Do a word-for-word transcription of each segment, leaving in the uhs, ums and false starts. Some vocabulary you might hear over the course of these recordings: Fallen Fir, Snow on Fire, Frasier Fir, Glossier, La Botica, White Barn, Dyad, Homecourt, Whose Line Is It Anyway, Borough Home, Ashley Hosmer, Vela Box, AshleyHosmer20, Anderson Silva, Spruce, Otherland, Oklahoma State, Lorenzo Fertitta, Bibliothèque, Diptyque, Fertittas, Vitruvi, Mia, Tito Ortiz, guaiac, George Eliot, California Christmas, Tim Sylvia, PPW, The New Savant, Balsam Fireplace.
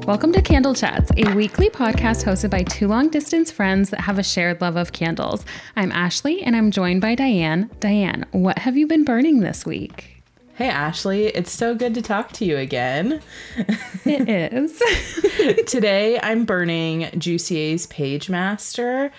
Welcome to Candle Chats, a weekly podcast hosted by two long-distance friends that have a shared love of candles. I'm Ashley, and I'm joined by Diane. Diane, what have you been burning this week? Hey, Ashley, it's so good to talk to you again. It is. Today, I'm burning Joocier's Page Master.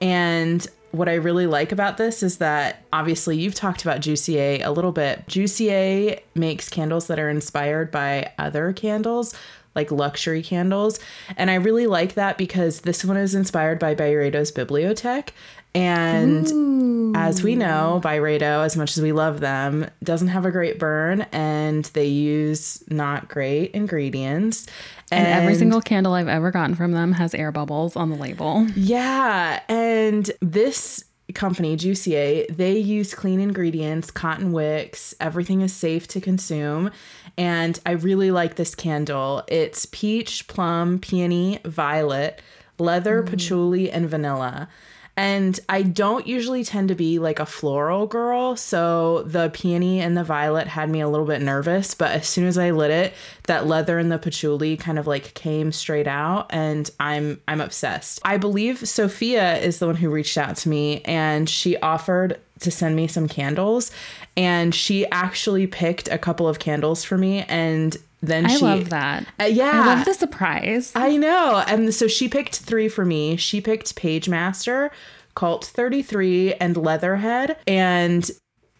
And what I really like about this is that, obviously, you've talked about Joocier a little bit. Joocier makes candles that are inspired by other candles, like luxury candles. And I really like that because this one is inspired by Byredo's Bibliothèque. And Ooh. As we know, Byredo, as much as we love them, doesn't have a great burn, and they use not great ingredients. And, and every single candle I've ever gotten from them has air bubbles on the label. Yeah. And this company, Joocier, they use clean ingredients, cotton wicks, everything is safe to consume. And I really like this candle. It's peach, plum, peony, violet, leather, mm. patchouli, and vanilla. And I don't usually tend to be like a floral girl, so the peony and the violet had me a little bit nervous. But as soon as I lit it, that leather and the patchouli kind of like came straight out, and I'm I'm obsessed. I believe Sophia is the one who reached out to me, and she offered to send me some candles, and she actually picked a couple of candles for me, and then I she, love that. Uh, yeah. I love the surprise. I know. And so she picked three for me. She picked Page Master, Cult thirty-three, and Leatherhead. And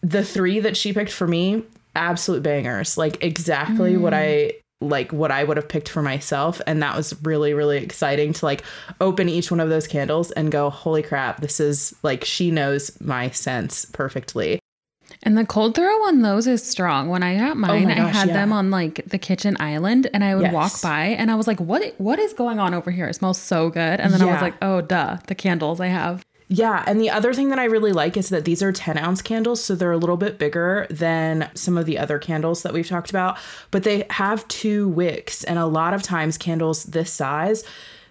the three that she picked for me, absolute bangers. Like exactly mm. what I like what I would have picked for myself. And that was really, really exciting to like open each one of those candles and go, holy crap, this is like, she knows my scents perfectly. And the cold throw on those is strong. When I got mine, oh my gosh, I had yeah. them on like the kitchen island, and I would yes. walk by and I was like, what, what is going on over here? It smells so good. And then yeah. I was like, oh, duh, the candles I have. Yeah. And the other thing that I really like is that these are ten ounce candles. So they're a little bit bigger than some of the other candles that we've talked about, but they have two wicks. And a lot of times candles this size,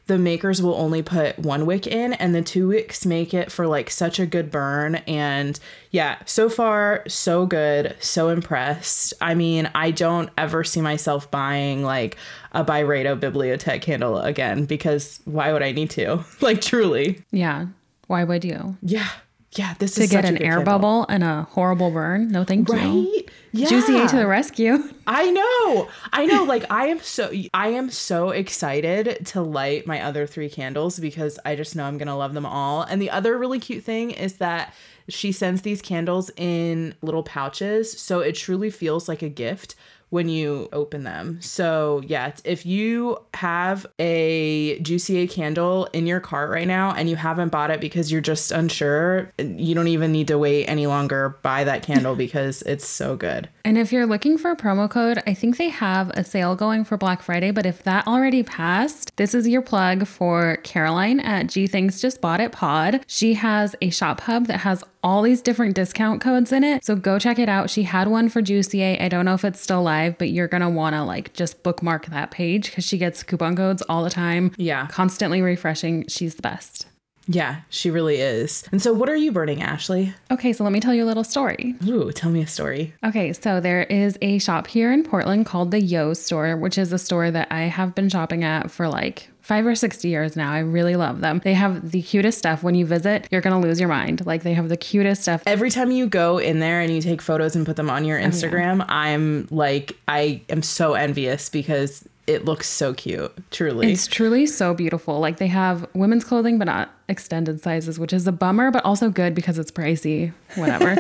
the makers will only put one wick in, and the two wicks make it for like such a good burn. And yeah, so far, so good. So impressed. I mean, I don't ever see myself buying like a Byredo Bibliothèque candle again, because why would I need to? Like truly. Yeah. Why would you? Yeah. Yeah. This to is to get such an a air candle. Bubble and a horrible burn. No, thank right? you. Right. Yeah. Joocier to the rescue. I know. I know. Like I am so I am so excited to light my other three candles because I just know I'm going to love them all. And the other really cute thing is that she sends these candles in little pouches, so it truly feels like a gift when you open them. So yeah, if you have a Joocier candle in your cart right now and you haven't bought it because you're just unsure, you don't even need to wait any longer. Buy that candle because it's so good. And if you're looking for a promo code, I think they have a sale going for Black Friday, but if that already passed, this is your plug for Caroline at G Things Just Bought It Pod. She has a shop hub that has all these different discount codes in it, so go check it out. She had one for Joocier. I don't know if it's still live, but you're gonna want to like just bookmark that page because she gets coupon codes all the time. Yeah, constantly refreshing. She's the best. Yeah, she really is. And so what are you burning, Ashley? Okay, so let me tell you a little story. Ooh, tell me a story. Okay, so there is a shop here in Portland called the Yo Store, which is a store that I have been shopping at for like five or six years now. I really love them. They have the cutest stuff. When you visit, you're going to lose your mind. Like they have the cutest stuff. Every time you go in there and you take photos and put them on your Instagram, oh, yeah. I'm like, I am so envious because it looks so cute. Truly. It's truly so beautiful. Like they have women's clothing, but not extended sizes, which is a bummer, but also good because it's pricey, whatever.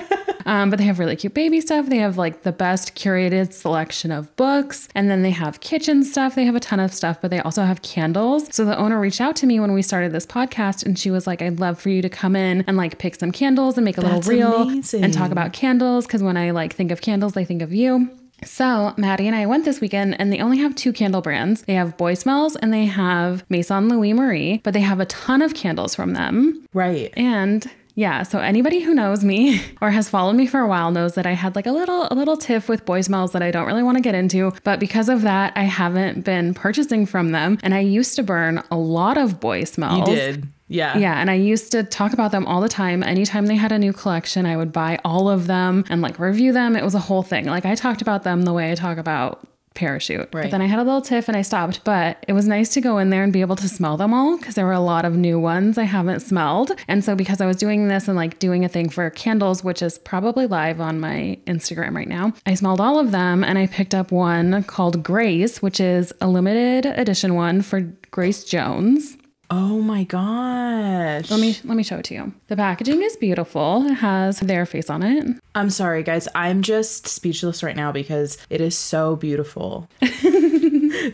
Um, but they have really cute baby stuff. They have like the best curated selection of books. And then they have kitchen stuff. They have a ton of stuff, but they also have candles. So the owner reached out to me when we started this podcast, and she was like, I'd love for you to come in and like pick some candles and make a That's little reel amazing. And talk about candles. Cause when I like think of candles, I think of you. So Maddie and I went this weekend, and they only have two candle brands. They have Boy Smells and they have Maison Louis Marie, but they have a ton of candles from them. Right. And yeah, so anybody who knows me or has followed me for a while knows that I had like a little a little tiff with Boy Smells that I don't really want to get into. But because of that, I haven't been purchasing from them. And I used to burn a lot of Boy Smells. You did. Yeah. Yeah. And I used to talk about them all the time. Anytime they had a new collection, I would buy all of them and like review them. It was a whole thing. Like I talked about them the way I talk about Parachute. Right. But then I had a little tiff and I stopped, but it was nice to go in there and be able to smell them all because there were a lot of new ones I haven't smelled. And so because I was doing this and like doing a thing for candles, which is probably live on my Instagram right now, I smelled all of them and I picked up one called Grace, which is a limited edition one for Grace Jones. Oh my gosh. Let me let me show it to you. The packaging is beautiful. It has their face on it. I'm sorry, guys. I'm just speechless right now because it is so beautiful.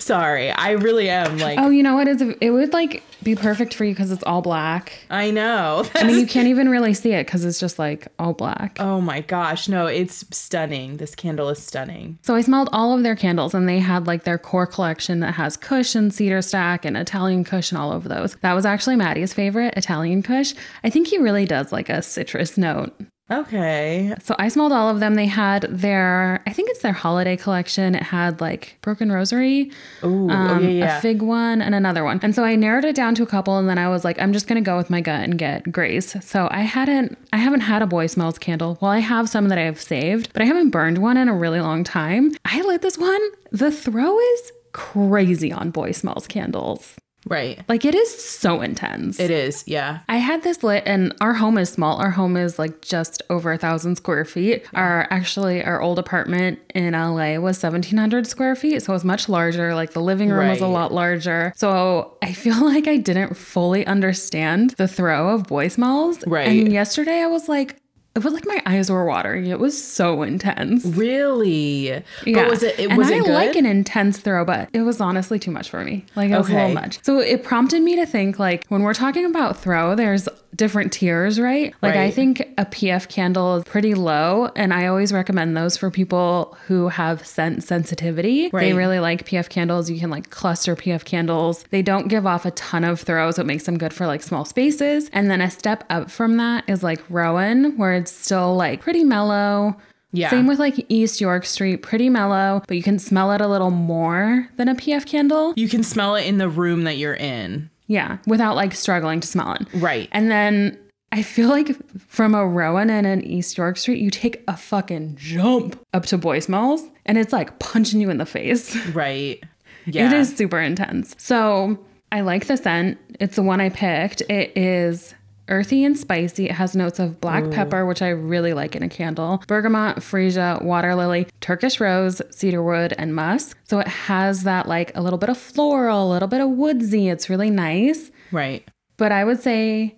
Sorry. I really am like... Oh, you know what? It's, it would like be perfect for you because it's all black. I know. That's... I mean, you can't even really see it because it's just like all black. Oh my gosh. No, it's stunning. This candle is stunning. So I smelled all of their candles and they had like their core collection that has Kush and Cedar Stack and Italian Kush and all of those. That was actually Maddie's favorite, Italian Kush. I think he really does like a citrus note. Okay. So I smelled all of them. They had their, I think it's their holiday collection. It had like Broken Rosary, Ooh, um, yeah, yeah. a fig one and another one. And so I narrowed it down to a couple and then I was like, I'm just going to go with my gut and get Grace. So I hadn't, I haven't had a Boy Smells candle. Well, I have some that I have saved, but I haven't burned one in a really long time. I lit this one. The throw is crazy on Boy Smells candles. Right. Like it is so intense. It is. Yeah. I had this lit and our home is small. Our home is like just over a thousand square feet. Yeah. Our actually our old apartment in L A was seventeen hundred square feet. So it was much larger. Like the living room right. was a lot larger. So I feel like I didn't fully understand the throw of Boy Smells. Right. And yesterday I was like, it was like my eyes were watering. It was so intense. Really? Yeah. But was it, it was it good? And I like an intense throw, but it was honestly too much for me. Like it was okay. a little much. So it prompted me to think like when we're talking about throw, there's different tiers, right? Like right. I think a P F candle is pretty low and I always recommend those for people who have scent sensitivity. Right. They really like P F candles. You can like cluster P F candles. They don't give off a ton of throw, so it makes them good for like small spaces. And then a step up from that is like Rowan, where it's still like pretty mellow. Yeah. Same with like East York Street, pretty mellow, but you can smell it a little more than a P F candle. You can smell it in the room that you're in. Yeah. Without like struggling to smell it. Right. And then I feel like from a Rowan and an East York Street, you take a fucking jump up to Boy Smells and it's like punching you in the face. Right. Yeah. It is super intense. So I like the scent. It's the one I picked. It is earthy and spicy. It has notes of black Ooh. pepper, which I really like in a candle, bergamot, freesia, water lily, Turkish rose, cedarwood, and musk. So it has that like a little bit of floral, a little bit of woodsy. It's really nice. Right. But I would say,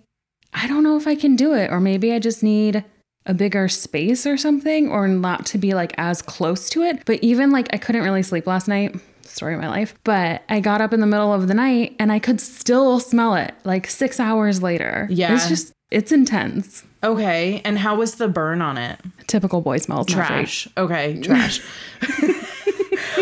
I don't know if I can do it, or maybe I just need a bigger space or something, or not to be like as close to it. But even like I couldn't really sleep last night. Story of my life. But I got up in the middle of the night and I could still smell it like six hours later. Yeah. It's just, it's intense. Okay. And how was the burn on it? Typical Boy Smells. Trash. Okay. Trash.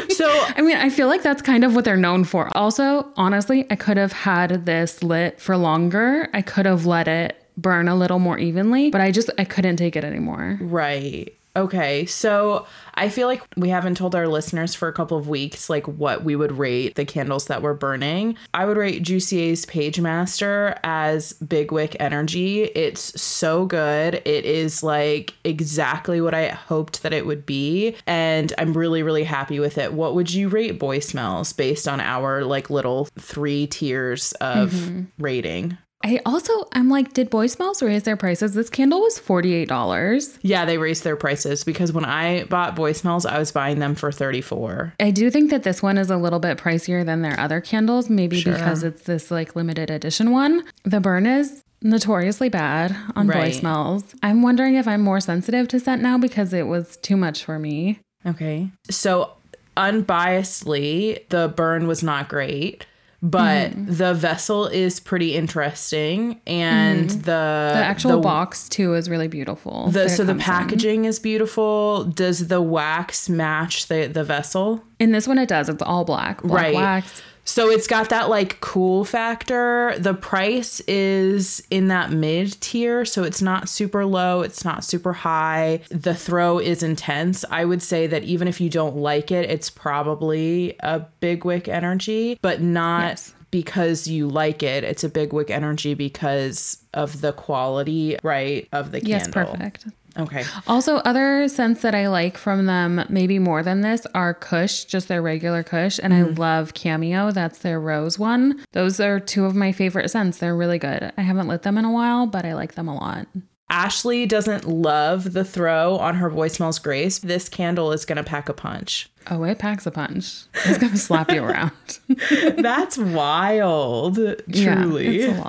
So, I mean, I feel like that's kind of what they're known for. Also, honestly, I could have had this lit for longer. I could have let it burn a little more evenly, but I just, I couldn't take it anymore. Right. Okay, so I feel like we haven't told our listeners for a couple of weeks like what we would rate the candles that we're burning. I would rate Joocier's Page Master as big wick energy. It's so good. It is like exactly what I hoped that it would be. And I'm really, really happy with it. What would you rate Boy Smells based on our like little three tiers of mm-hmm. rating? I also, I'm like, did Boy Smells raise their prices? This candle was forty-eight dollars. Yeah, they raised their prices because when I bought Boy Smells, I was buying them for thirty-four dollars. I do think that this one is a little bit pricier than their other candles, maybe sure. because it's this like limited edition one. The burn is notoriously bad on right. Boy Smells. I'm wondering if I'm more sensitive to scent now because it was too much for me. Okay. So unbiasedly, the burn was not great. But mm-hmm. the vessel is pretty interesting, and mm-hmm. the the actual the, box too is really beautiful. The, so the packaging in. is beautiful. Does the wax match the the vessel? In this one, it does. It's all black, black right? Wax. So it's got that like cool factor. The price is in that mid tier. So it's not super low. It's not super high. The throw is intense. I would say that even if you don't like it, it's probably a big wick energy, but not yes. because you like it. It's a Bigwick energy because of the quality, right, of the yes, candle. Yes, perfect. Okay. Also, other scents that I like from them, maybe more than this, are Kush, just their regular Kush. And mm-hmm. I love Cameo. That's their rose one. Those are two of my favorite scents. They're really good. I haven't lit them in a while, but I like them a lot. Ashley doesn't love the throw on her Boy Smells Grace. This candle is going to pack a punch. Oh, it packs a punch. It's going to slap you around. That's wild. Truly. Yeah, it's a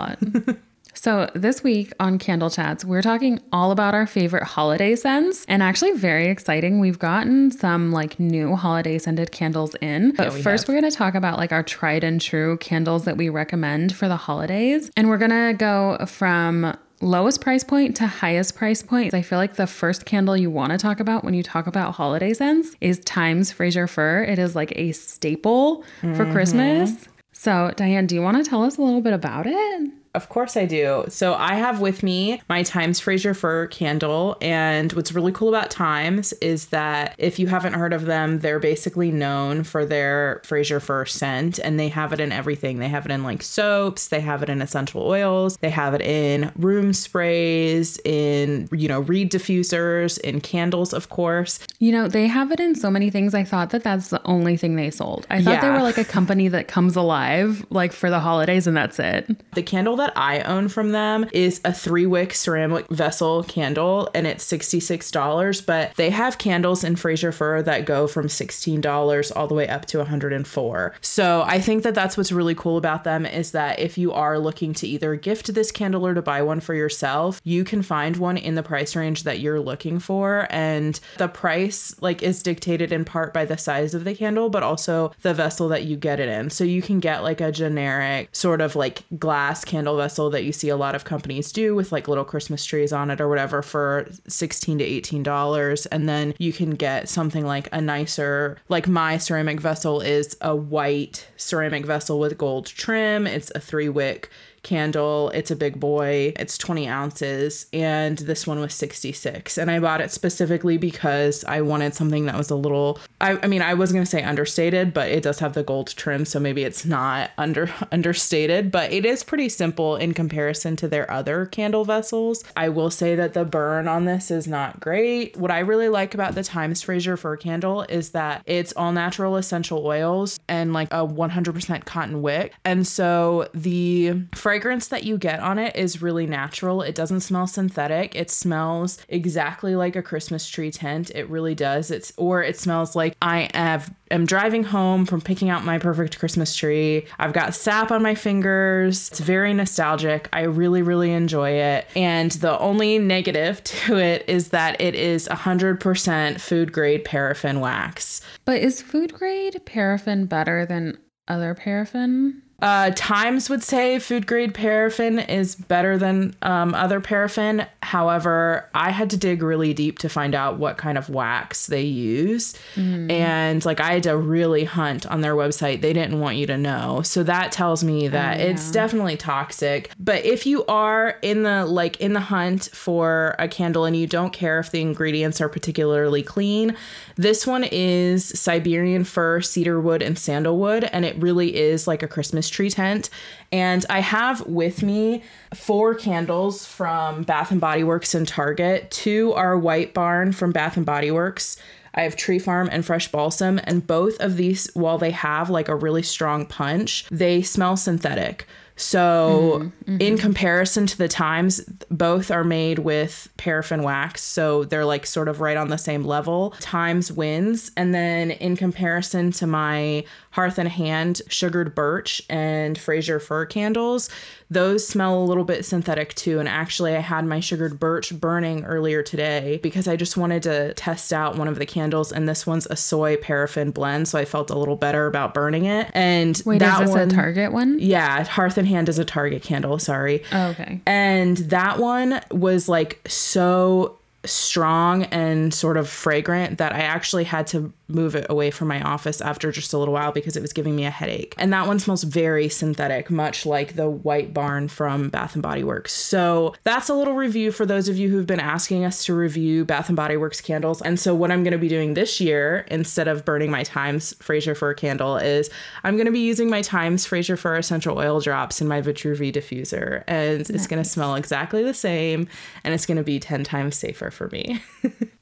lot. So this week on Candle Chats, we're talking all about our favorite holiday scents, and actually very exciting. We've gotten some like new holiday scented candles in, but yeah, we first have. We're going to talk about like our tried and true candles that we recommend for the holidays. And we're going to go from lowest price point to highest price point. I feel like the first candle you want to talk about when you talk about holiday scents is Thymes Frasier Fir. It is like a staple mm-hmm. for Christmas. So Diane, do you want to tell us a little bit about it? Of course I do. So I have with me my Thymes Frasier Fir candle. And what's really cool about Thymes is that if you haven't heard of them, they're basically known for their Frasier Fir scent, and they have it in everything. They have it in like soaps. They have it in essential oils. They have it in room sprays, in, you know, reed diffusers, in candles, of course. You know, they have it in so many things. I thought that that's the only thing they sold. I thought yeah. they were like a company that comes alive like for the holidays and that's it. The candle that I own from them is a three wick ceramic vessel candle, and it's sixty-six dollars, but they have candles in Frasier Fir that go from sixteen dollars all the way up to one hundred four dollars. So I think that that's what's really cool about them is that if you are looking to either gift this candle or to buy one for yourself, you can find one in the price range that you're looking for. And the price like is dictated in part by the size of the candle, but also the vessel that you get it in. So you can get like a generic sort of like glass candle vessel that you see a lot of companies do with like little Christmas trees on it or whatever for sixteen to eighteen dollars, and then you can get something like a nicer, like my ceramic vessel is a white ceramic vessel with gold trim. It's a three wick candle. It's a big boy. It's twenty ounces. And this one was sixty-six. And I bought it specifically because I wanted something that was a little, I, I mean, I was going to say understated, but it does have the gold trim. So maybe it's not under understated, but it is pretty simple in comparison to their other candle vessels. I will say that the burn on this is not great. What I really like about the Thymes Frasier Fir candle is that it's all natural essential oils and like a one hundred percent cotton wick. And so the fragrance that you get on it is really natural. It doesn't smell synthetic. It smells exactly like a Christmas tree tent. It really does. It's or it smells like I have I'm driving home from picking out my perfect Christmas tree. I've got sap on my fingers. It's very nostalgic. I really, really enjoy it. And the only negative to it is that it is one hundred percent food grade paraffin wax. But is food grade paraffin better than other paraffin? Uh, Thymes would say food grade paraffin is better than um, other paraffin. However, I had to dig really deep to find out what kind of wax they use. Mm. And like I had to really hunt on their website. They didn't want you to know. So that tells me that oh, yeah. it's definitely toxic. But if you are in the like in the hunt for a candle and you don't care if the ingredients are particularly clean, this one is Siberian fir, cedarwood, and sandalwood. And it really is like a Christmas tree tent. And I have with me four candles from Bath and Body Works and Target. Two are White Barn from Bath and Body Works. I have Tree Farm and Fresh Balsam, and both of these, while they have like a really strong punch, they smell synthetic. So mm-hmm, mm-hmm. in comparison to the Thymes, both are made with paraffin wax. So they're like sort of right on the same level. Thymes wins. And then in comparison to my Hearth and Hand Sugared Birch and Frasier Fir candles, those smell a little bit synthetic too. And actually I had my Sugared Birch burning earlier today because I just wanted to test out one of the candles. And this one's a soy paraffin blend. So I felt a little better about burning it. And wait, that is this one, a Target one? Yeah, Hearth and Hand is a Target candle, sorry. Oh, okay. And that one was like so strong and sort of fragrant that I actually had to move it away from my office after just a little while because it was giving me a headache. And that one smells very synthetic, much like the White Barn from Bath and Body Works. So that's a little review for those of you who've been asking us to review Bath and Body Works candles. And so what I'm going to be doing this year, instead of burning my Thymes Frasier Fir candle, is I'm going to be using my Thymes Frasier Fir essential oil drops in my Vitruvi diffuser. And nice. It's going to smell exactly the same. And it's going to be ten times safer for me.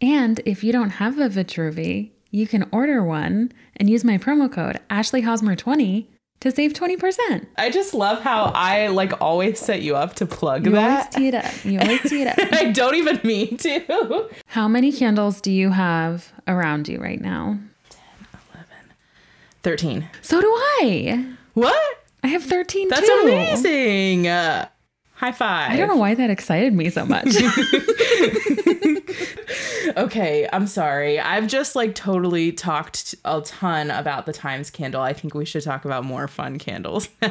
And if you don't have a Vitruvi, you can order one and use my promo code Ashley Hosmer twenty to save twenty percent. I just love how I like always set you up to plug you that. You always tee it up. You always tee it up. I don't even mean to. How many candles do you have around you right now? ten, eleven, thirteen. So do I. What? I have thirteen. That's too. Amazing. Uh, high five. I don't know why that excited me so much. Okay, I'm sorry. I've just like totally talked a ton about the Thymes candle. I think we should talk about more fun candles now.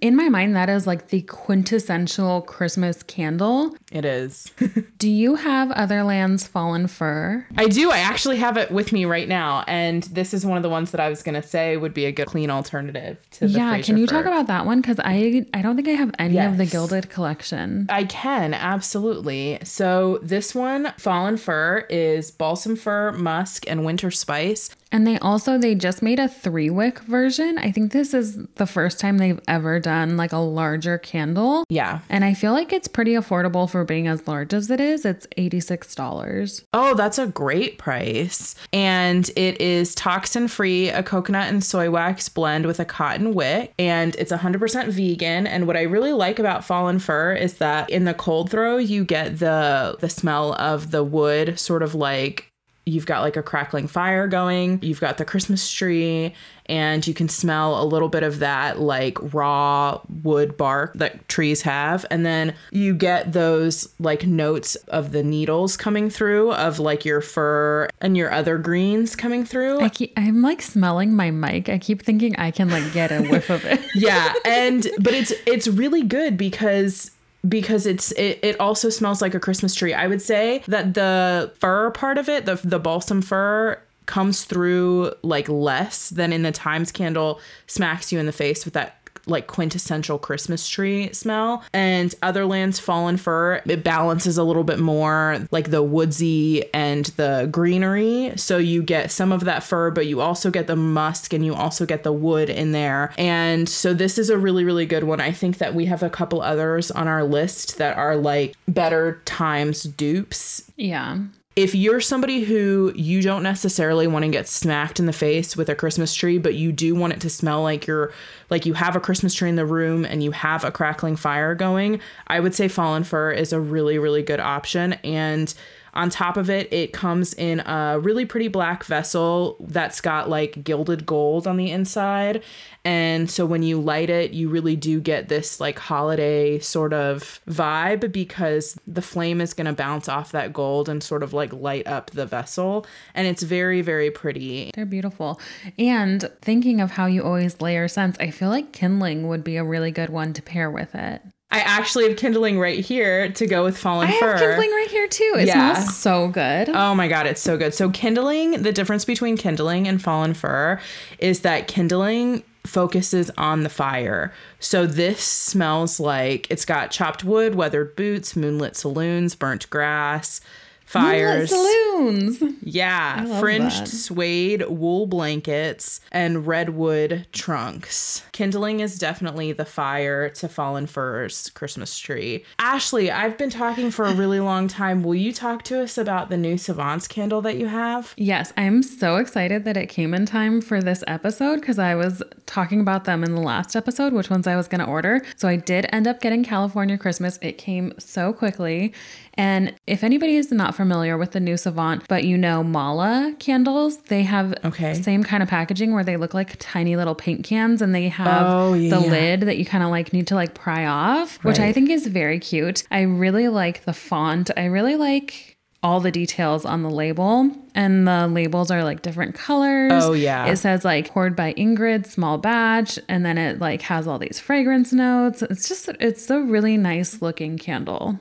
In my mind, that is like the quintessential Christmas candle. It is. Do you have Otherland's Fallen Fir? I do. I actually have it with me right now. And this is one of the ones that I was going to say would be a good clean alternative to the yeah, Frasier can you fir. Talk about that one? Because I, I don't think I have any yes. of the Gilded collection. I can, absolutely. So this one, Fallen Fir, is balsam fir, musk, and winter spice. And they also, they just made a three wick version. I think this is the first time they've ever done like a larger candle. Yeah. And I feel like it's pretty affordable for being as large as it is. It's eighty-six dollars. Oh, that's a great price. And it is toxin free, a coconut and soy wax blend with a cotton wick. And it's one hundred percent vegan. And what I really like about Fallen Fir is that in the cold throw, you get the, the smell of the wood sort of like, you've got like a crackling fire going, you've got the Christmas tree, and you can smell a little bit of that like raw wood bark that trees have. And then you get those like notes of the needles coming through of like your fir and your other greens coming through. I keep, I'm like smelling my mic. I keep thinking I can like get a whiff of it. Yeah. And but it's it's really good because Because it's it, it also smells like a Christmas tree. I would say that the fir part of it, the the balsam fir, comes through like less than in the Thymes candle, smacks you in the face with that like quintessential Christmas tree smell. And Otherland's Fallen Fir, it balances a little bit more like the woodsy and the greenery. So you get some of that fir, but you also get the musk and you also get the wood in there. And so this is a really, really good one. I think that we have a couple others on our list that are like better Thymes dupes. Yeah. If you're somebody who you don't necessarily want to get smacked in the face with a Christmas tree, but you do want it to smell like you're like you have a Christmas tree in the room and you have a crackling fire going, I would say Fallen Fir is a really, really good option. And on top of it, it comes in a really pretty black vessel that's got like gilded gold on the inside. And so when you light it, you really do get this like holiday sort of vibe because the flame is going to bounce off that gold and sort of like light up the vessel. And it's very, very pretty. They're beautiful. And thinking of how you always layer scents, I feel like kindling would be a really good one to pair with it. I actually have kindling right here to go with Fallen Fir. I have kindling right here too. It yeah. smells so good. Oh my God, it's so good. So kindling, the difference between kindling and Fallen Fir is that kindling focuses on the fire. So this smells like it's got chopped wood, weathered boots, moonlit saloons, burnt grass, fires, saloons, yeah, fringed that. Suede wool blankets and redwood trunks. Kindling is definitely the fire to Fallen Fir's Christmas tree. Ashley, I've been talking for a really long time. Will you talk to us about the new Savant's candle that you have? Yes, I'm so excited that it came in time for this episode because I was talking about them in the last episode, which ones I was going to order. So I did end up getting California Christmas. It came so quickly. And if anybody is not familiar with the New Savant, but you know Mala candles, they have okay. the same kind of packaging where they look like tiny little paint cans and they have oh, yeah. the lid that you kind of like need to like pry off, which right. I think is very cute. I really like the font. I really like all the details on the label. And the labels are like different colors. Oh, yeah. It says like poured by Ingrid, small batch. And then it like has all these fragrance notes. It's just, it's a really nice looking candle.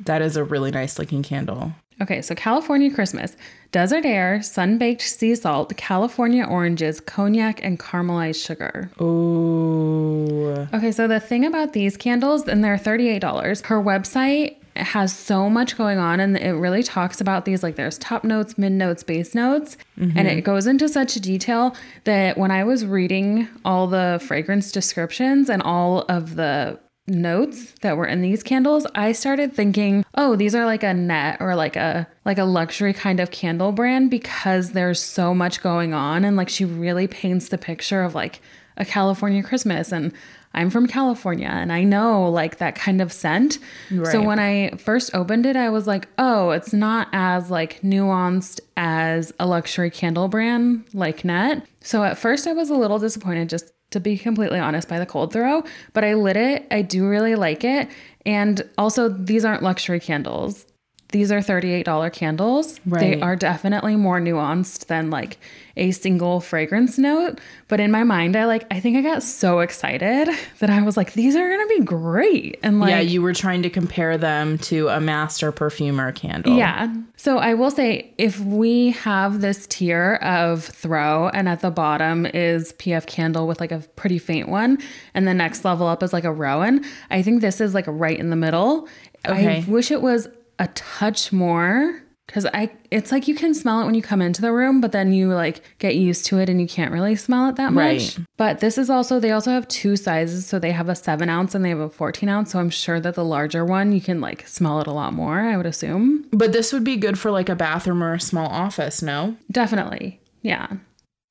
That is a really nice looking candle. Okay, so California Christmas. Desert air, sun-baked sea salt, California oranges, cognac, and caramelized sugar. Ooh. Okay, so the thing about these candles, and they're thirty-eight dollars. Her website has so much going on, and it really talks about these. Like, there's top notes, mid notes, base notes. Mm-hmm. And it goes into such detail that when I was reading all the fragrance descriptions and all of the notes that were in these candles, I started thinking, oh, these are like a Nette or like a like a luxury kind of candle brand, because there's so much going on, and like she really paints the picture of like a California Christmas, and I'm from California and I know like that kind of scent. Right. So when I first opened it, I was like, oh, it's not as like nuanced as a luxury candle brand like Nette. So at first I was a little disappointed, just to be completely honest, by the cold throw, but I lit it. I do really like it. And also, these aren't luxury candles. These are thirty-eight dollars candles. Right. They are definitely more nuanced than like a single fragrance note. But in my mind, I like, I think I got so excited that I was like, these are going to be great. And like, yeah, you were trying to compare them to a master perfumer candle. Yeah. So I will say, if we have this tier of throw, and at the bottom is P F Candle with like a pretty faint one, and the next level up is like a Rowan, I think this is like right in the middle. Okay. I wish it was a touch more, because I it's like you can smell it when you come into the room, but then you like get used to it and you can't really smell it that much. Right. But this is also, they also have two sizes, so they have a seven ounce and they have a fourteen ounce, so I'm sure that the larger one you can like smell it a lot more, I would assume. But this would be good for like a bathroom or a small office. No, definitely. Yeah.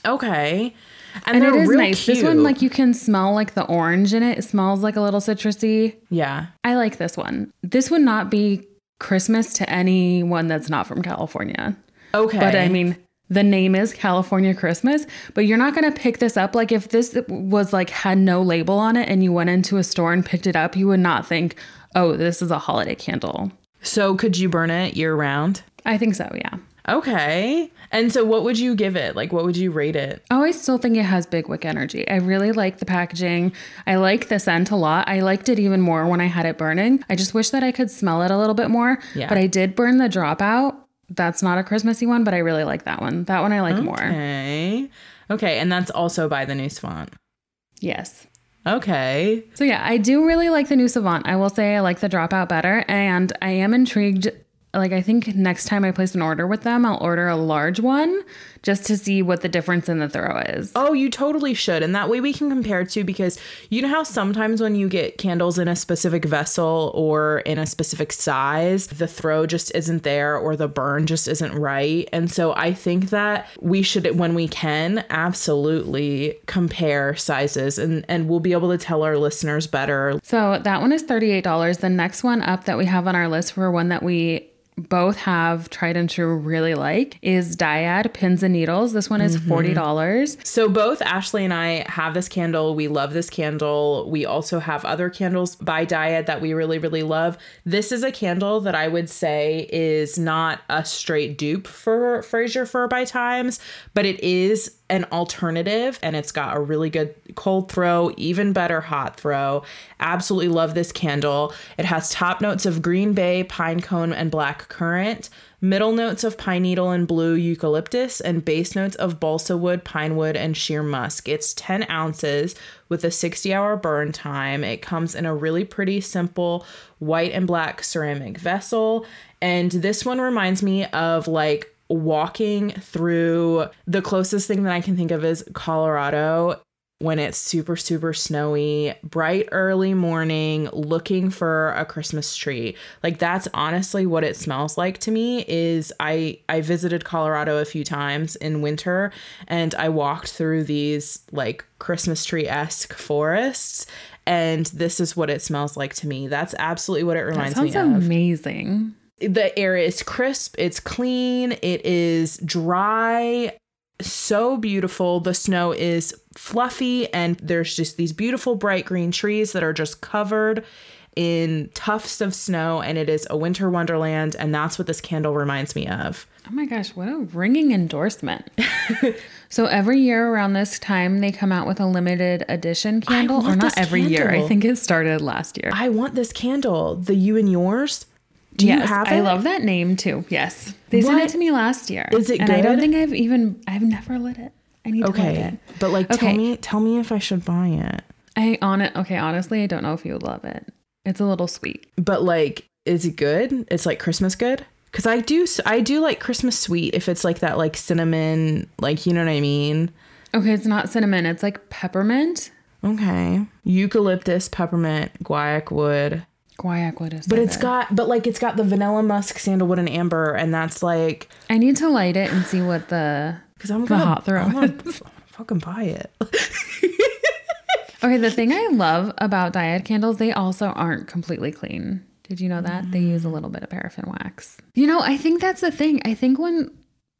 Okay. And, and it is nice. Cute. This one, like, you can smell like the orange in it. It smells like a little citrusy. Yeah, I like this one. This would not be Christmas to anyone that's not from California. Okay. But I mean, the name is California Christmas, but you're not going to pick this up. Like, if this was like had no label on it and you went into a store and picked it up, you would not think, oh, this is a holiday candle. So could you burn it year round? I think so. Yeah. Okay. And so what would you give it? Like, what would you rate it? Oh, I still think it has big wick energy. I really like the packaging. I like the scent a lot. I liked it even more when I had it burning. I just wish that I could smell it a little bit more. Yeah. But I did burn the Dropout. That's not a Christmassy one, but I really like that one. That one I like okay. more. Okay. Okay. And that's also by the New Savant. Yes. Okay. So yeah, I do really like the New Savant. I will say I like the Dropout better, and I am intrigued. Like, I think next time I place an order with them, I'll order a large one just to see what the difference in the throw is. Oh, you totally should. And that way we can compare too, because you know how sometimes when you get candles in a specific vessel or in a specific size, the throw just isn't there or the burn just isn't right. And so I think that we should, when we can, absolutely compare sizes, and, and we'll be able to tell our listeners better. So that one is thirty-eight dollars. The next one up that we have on our list for one that we both have tried and true really like is Dyad Pins and Needles. This one is forty dollars. Mm-hmm. So both Ashley and I have this candle. We love this candle. We also have other candles by Dyad that we really, really love. This is a candle that I would say is not a straight dupe for Frasier Fir by Thymes, but it is an alternative, and it's got a really good cold throw, even better hot throw. Absolutely love this candle. It has top notes of green bay, pine cone, and black currant, middle notes of pine needle and blue eucalyptus, and base notes of balsa wood, pine wood, and sheer musk. It's ten ounces with a sixty hour burn time. It comes in a really pretty simple white and black ceramic vessel. And this one reminds me of like walking through, the closest thing that I can think of is Colorado, when it's super, super snowy, bright early morning, looking for a Christmas tree. Like, that's honestly what it smells like to me. Is I, I visited Colorado a few times in winter, and I walked through these like Christmas tree-esque forests, and this is what it smells like to me. That's absolutely what it reminds me of. That sounds amazing. The air is crisp, it's clean, it is dry, so beautiful. The snow is fluffy, and there's just these beautiful bright green trees that are just covered in tufts of snow, and it is a winter wonderland, and that's what this candle reminds me of. Oh my gosh, what a ringing endorsement. So every year around this time, they come out with a limited edition candle. Or not every candle. year. I think it started last year. I want this candle. The You and Yours? Do yes, you have it? I love that name too. Yes. They what? sent it to me last year. Is it and good? I don't think I've even, I've never lit it. I need okay. to lit it. But like, okay. tell me, tell me if I should buy it. I on it. Okay. Honestly, I don't know if you would love it. It's a little sweet. But like, is it good? It's like Christmas good? Because I do, I do like Christmas sweet if it's like that, like cinnamon, like, you know what I mean? Okay. It's not cinnamon. It's like peppermint. Okay. Eucalyptus, peppermint, guaiac wood. Guaiac wood is but it's it. got but like it's got the vanilla, musk, sandalwood, and amber, and that's like I need to light it and see what the because I'm the gonna hot throw I'm gonna fucking buy it. Okay, the thing I love about Dyad candles, they also aren't completely clean. Did you know that? Mm. They use a little bit of paraffin wax. You know, I think that's the thing. I think when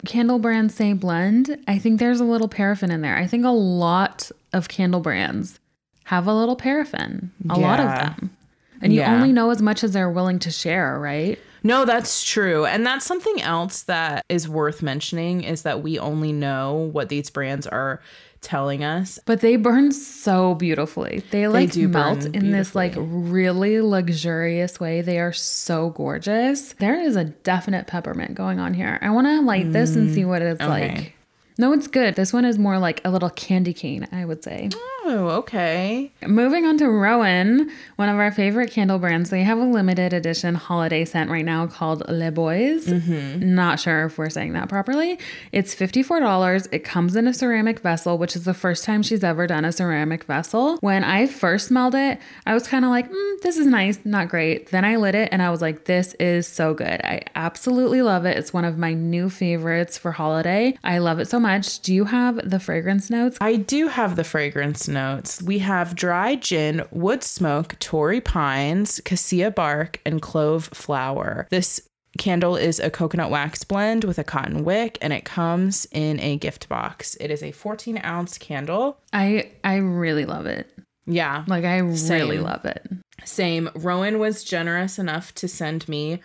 candle brands say blend, I think there's a little paraffin in there. I think a lot of candle brands have a little paraffin. A yeah. lot of them. And you yeah. only know as much as they're willing to share, right? No, that's true. And that's something else that is worth mentioning is that we only know what these brands are telling us. But they burn so beautifully. They like they melt in this like really luxurious way. They are so gorgeous. There is a definite peppermint going on here. I want to light mm. this and see what it's okay. like. No, it's good. This one is more like a little candy cane, I would say. Oh, okay. Moving on to Rowan, one of our favorite candle brands. They have a limited edition holiday scent right now called Les Bois. Mm-hmm. Not sure if we're saying that properly. It's fifty-four dollars. It comes in a ceramic vessel, which is the first time she's ever done a ceramic vessel. When I first smelled it, I was kind of like, mm, this is nice, not great. Then I lit it and I was like, this is so good. I absolutely love it. It's one of my new favorites for holiday. I love it so much. Do you have the fragrance notes? I do have the fragrance notes. Notes. We have dry gin, wood smoke, Torrey pines, cassia bark, and clove flower. This candle is a coconut wax blend with a cotton wick, and it comes in a gift box. It is a fourteen ounce candle. I I really love it. Yeah. Like I Same. really love it. Same. Rowan was generous enough to send me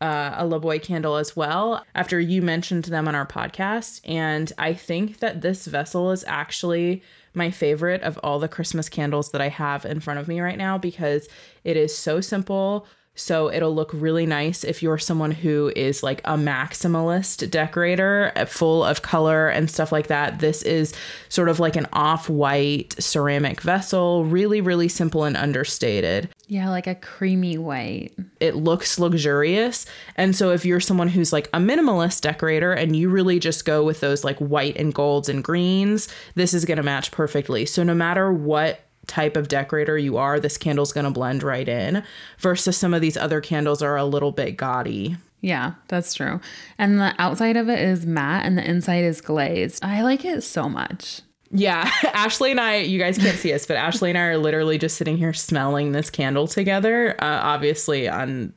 Uh, a Les Bois candle as well after you mentioned them on our podcast. And I think that this vessel is actually my favorite of all the Christmas candles that I have in front of me right now because it is so simple. So it'll look really nice if you're someone who is like a maximalist decorator, full of color and stuff like that. This is sort of like an off-white ceramic vessel, really, really simple and understated. Yeah, like a creamy white. It looks luxurious. And so if you're someone who's like a minimalist decorator and you really just go with those like white and golds and greens, this is going to match perfectly. So no matter what type of decorator you are, this candle's going to blend right in versus some of these other candles are a little bit gaudy. Yeah, that's true. And the outside of it is matte and the inside is glazed. I like it so much. Yeah. Ashley and I, you guys can't see us, but Ashley and I are literally just sitting here smelling this candle together, uh, obviously on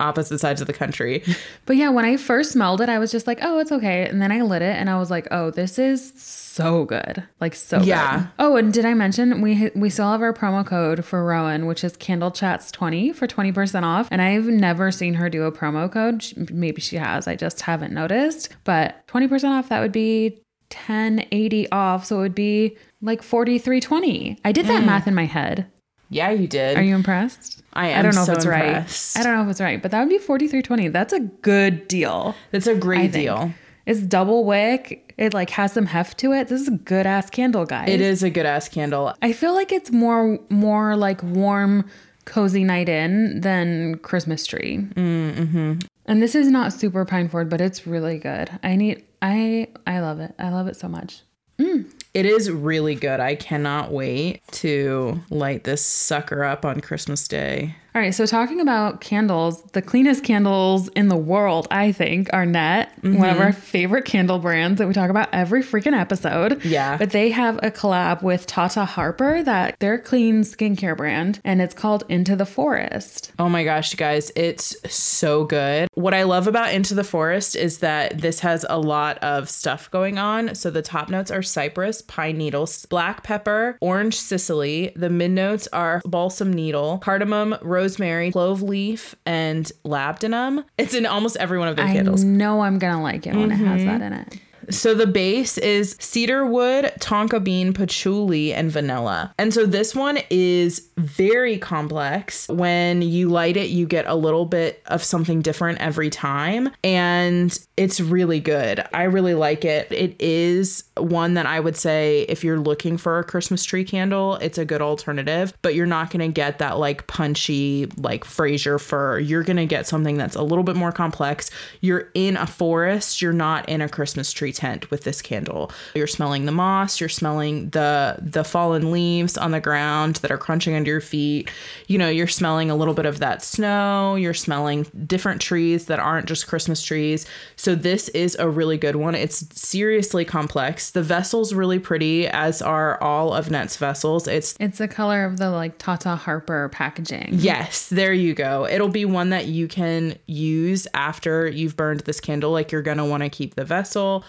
opposite sides of the country. But yeah, when I first smelled it, I was just like, oh, it's okay. And then I lit it and I was like, oh, this is so good. Like so yeah. good. Oh, and did I mention we we still have our promo code for Rowan, which is Candle Chats twenty for twenty percent off. And I've never seen her do a promo code. She, maybe she has. I just haven't noticed. But twenty percent off, that would be ten eighty off. So it would be like forty-three twenty. I did that mm. math in my head. Yeah, you did. Are you impressed? I am I don't know so if it's impressed. Right. I don't know if it's right, but that would be forty-three twenty. That's a good deal. That's a great I deal. Think. It's double wick. It like has some heft to it. This is a good ass candle, guys. It is a good ass candle. I feel like it's more more like warm, cozy night in than Christmas tree. Mm-hmm. And this is not super pine forward, but it's really good. I need I I love it. I love it so much. Mm. It is really good. I cannot wait to light this sucker up on Christmas Day. All right. So talking about candles, the cleanest candles in the world, I think, are Nette, mm-hmm. one of our favorite candle brands that we talk about every freaking episode. Yeah. But they have a collab with Tata Harper, that their clean skincare brand, and it's called Into the Forest. Oh my gosh, guys, it's so good. What I love about Into the Forest is that this has a lot of stuff going on. So the top notes are cypress, pine needles, black pepper, orange Sicily. The mid notes are balsam needle, cardamom, rose, rosemary, clove leaf, and labdanum. It's in almost every one of their I candles. I know I'm going to like it when mm-hmm. it has that in it. So the base is cedar wood, tonka bean, patchouli, and vanilla. And so this one is very complex. When you light it, you get a little bit of something different every time. And it's really good. I really like it. It is one that I would say if you're looking for a Christmas tree candle, it's a good alternative, but you're not going to get that like punchy, like Frasier Fir. You're going to get something that's a little bit more complex. You're in a forest. You're not in a Christmas tree tent with this candle. You're smelling the moss. You're smelling the, the fallen leaves on the ground that are crunching under your feet. You know, you're smelling a little bit of that snow. You're smelling different trees that aren't just Christmas trees. So this is a really good one. It's seriously complex. The vessel's really pretty, as are all of Nette's vessels. It's it's the color of the like Tata Harper packaging. Yes, there you go. It'll be one that you can use after you've burned this candle. Like, you're going to want to keep the vessel.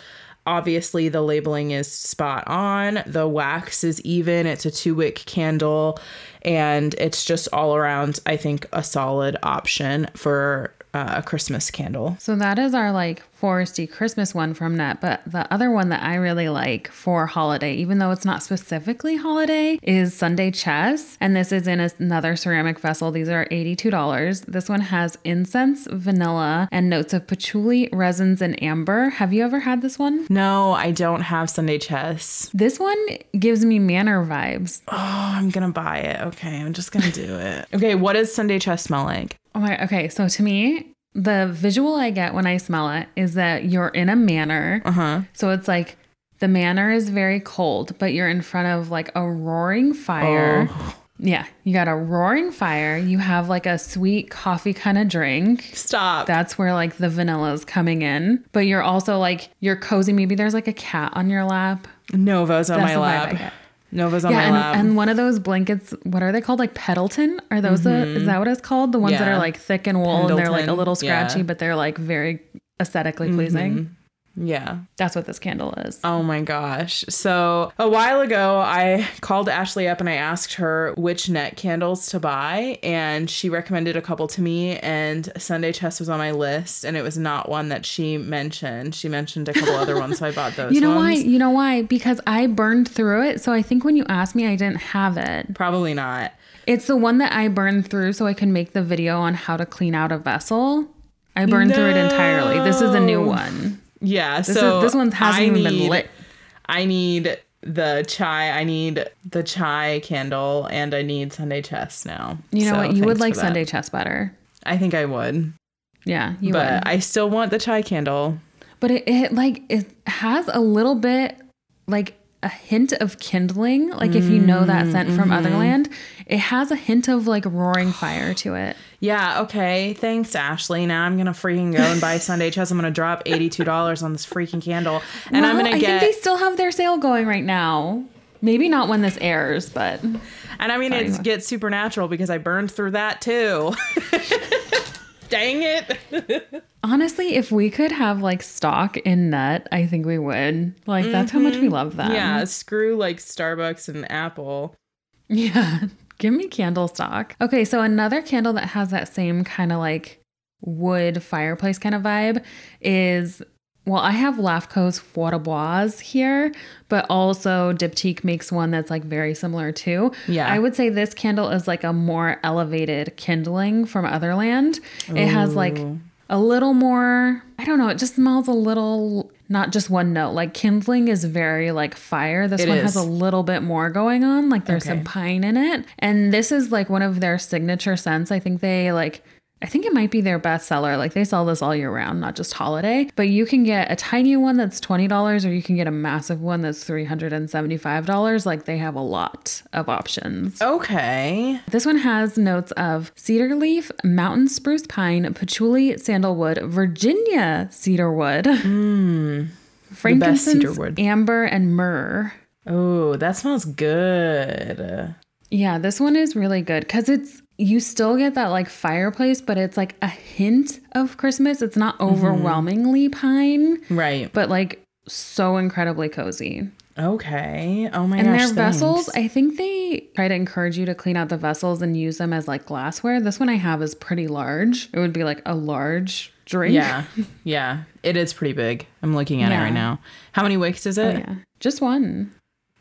Obviously, the labeling is spot on. The wax is even. It's a two-wick candle, and it's just all around, I think, a solid option for uh, a Christmas candle. So that is our, like, foresty Christmas one from Nette. But the other one that I really like for holiday, even though it's not specifically holiday, is Sunday Chess. And this is in another ceramic vessel. These are eighty-two dollars. This one has incense, vanilla, and notes of patchouli, resins, and amber. Have you ever had this one? No, I don't have Sunday Chess. This one gives me manor vibes. Oh, I'm gonna buy it. Okay, I'm just gonna do it. Okay, what does Sunday Chess smell like? Oh my, okay, so to me, the visual I get when I smell it is that you're in a manor. Uh-huh. So it's like the manor is very cold, but you're in front of like a roaring fire. Oh. Yeah. You got a roaring fire. You have like a sweet coffee kind of drink. Stop. That's where like the vanilla is coming in. But you're also like, you're cozy. Maybe there's like a cat on your lap. Nova's on That's my lap. Nova's on yeah, my and, lap. And one of those blankets, what are they called? Like Pendleton? Are those, mm-hmm. the, is that what it's called? The ones yeah. that are like thick and wool Pendleton, and they're like a little scratchy, yeah. but they're like very aesthetically mm-hmm. pleasing. Yeah. That's what this candle is. Oh my gosh. So a while ago, I called Ashley up and I asked her which Nette candles to buy. And she recommended a couple to me, and Sunday Chess was on my list, and it was not one that she mentioned. She mentioned a couple other ones. So I bought those You know ones. Why? You know why? Because I burned through it. So I think when you asked me, I didn't have it. Probably not. It's the one that I burned through so I can make the video on how to clean out a vessel. I burned no. through it entirely. This is a new one. Yeah, this so is, this one hasn't I even need, been lit. I need the chai. I need the chai candle, and I need Sunday Chess now. You know so what? You would like Sunday Chess better. I think I would. Yeah, you but would. But I still want the chai candle. But it, it like it has a little bit like a hint of kindling. Like if you know that scent mm-hmm. from Otherland, it has a hint of like roaring fire to it. Yeah, okay. Thanks, Ashley. Now I'm going to freaking go and buy Sunday Chess. I'm going to drop eighty-two dollars on this freaking candle. And well, I'm going to get... I think they still have their sale going right now. Maybe not when this airs, but... And I mean, it what... gets supernatural because I burned through that too. Dang it. Honestly, if we could have like stock in Nette, I think we would. Like mm-hmm. that's how much we love them. Yeah, screw like Starbucks and Apple. Yeah. Give me candle stock. Okay, so another candle that has that same kind of like wood fireplace kind of vibe is, well, I have Lafco's Foie de Bois here, but also Diptyque makes one that's like very similar too. Yeah. I would say this candle is like a more elevated kindling from Otherland. Ooh. It has like a little more, I don't know, it just smells a little, not just one note. Like kindling is very like fire. This it one is. has a little bit more going on. Like there's okay. some pine in it. And this is like one of their signature scents. I think they like... I think it might be their best seller. Like they sell this all year round, not just holiday, but you can get a tiny one that's twenty dollars or you can get a massive one that's three hundred seventy-five dollars. Like they have a lot of options. Okay. This one has notes of cedar leaf, mountain spruce pine, patchouli, sandalwood, Virginia cedarwood, mm, frankincense, cedarwood. amber, and myrrh. Oh, that smells good. Yeah, this one is really good because it's, you still get that like fireplace, but it's like a hint of Christmas. It's not overwhelmingly mm-hmm. pine. Right. But like so incredibly cozy. Okay. Oh my and gosh. And their thanks. vessels, I think they actually try to encourage you to clean out the vessels and use them as like glassware. This one I have is pretty large. It would be like a large drink. Yeah. Yeah. It is pretty big. I'm looking at yeah. it right now. How many wicks is it? Oh, yeah. Just one.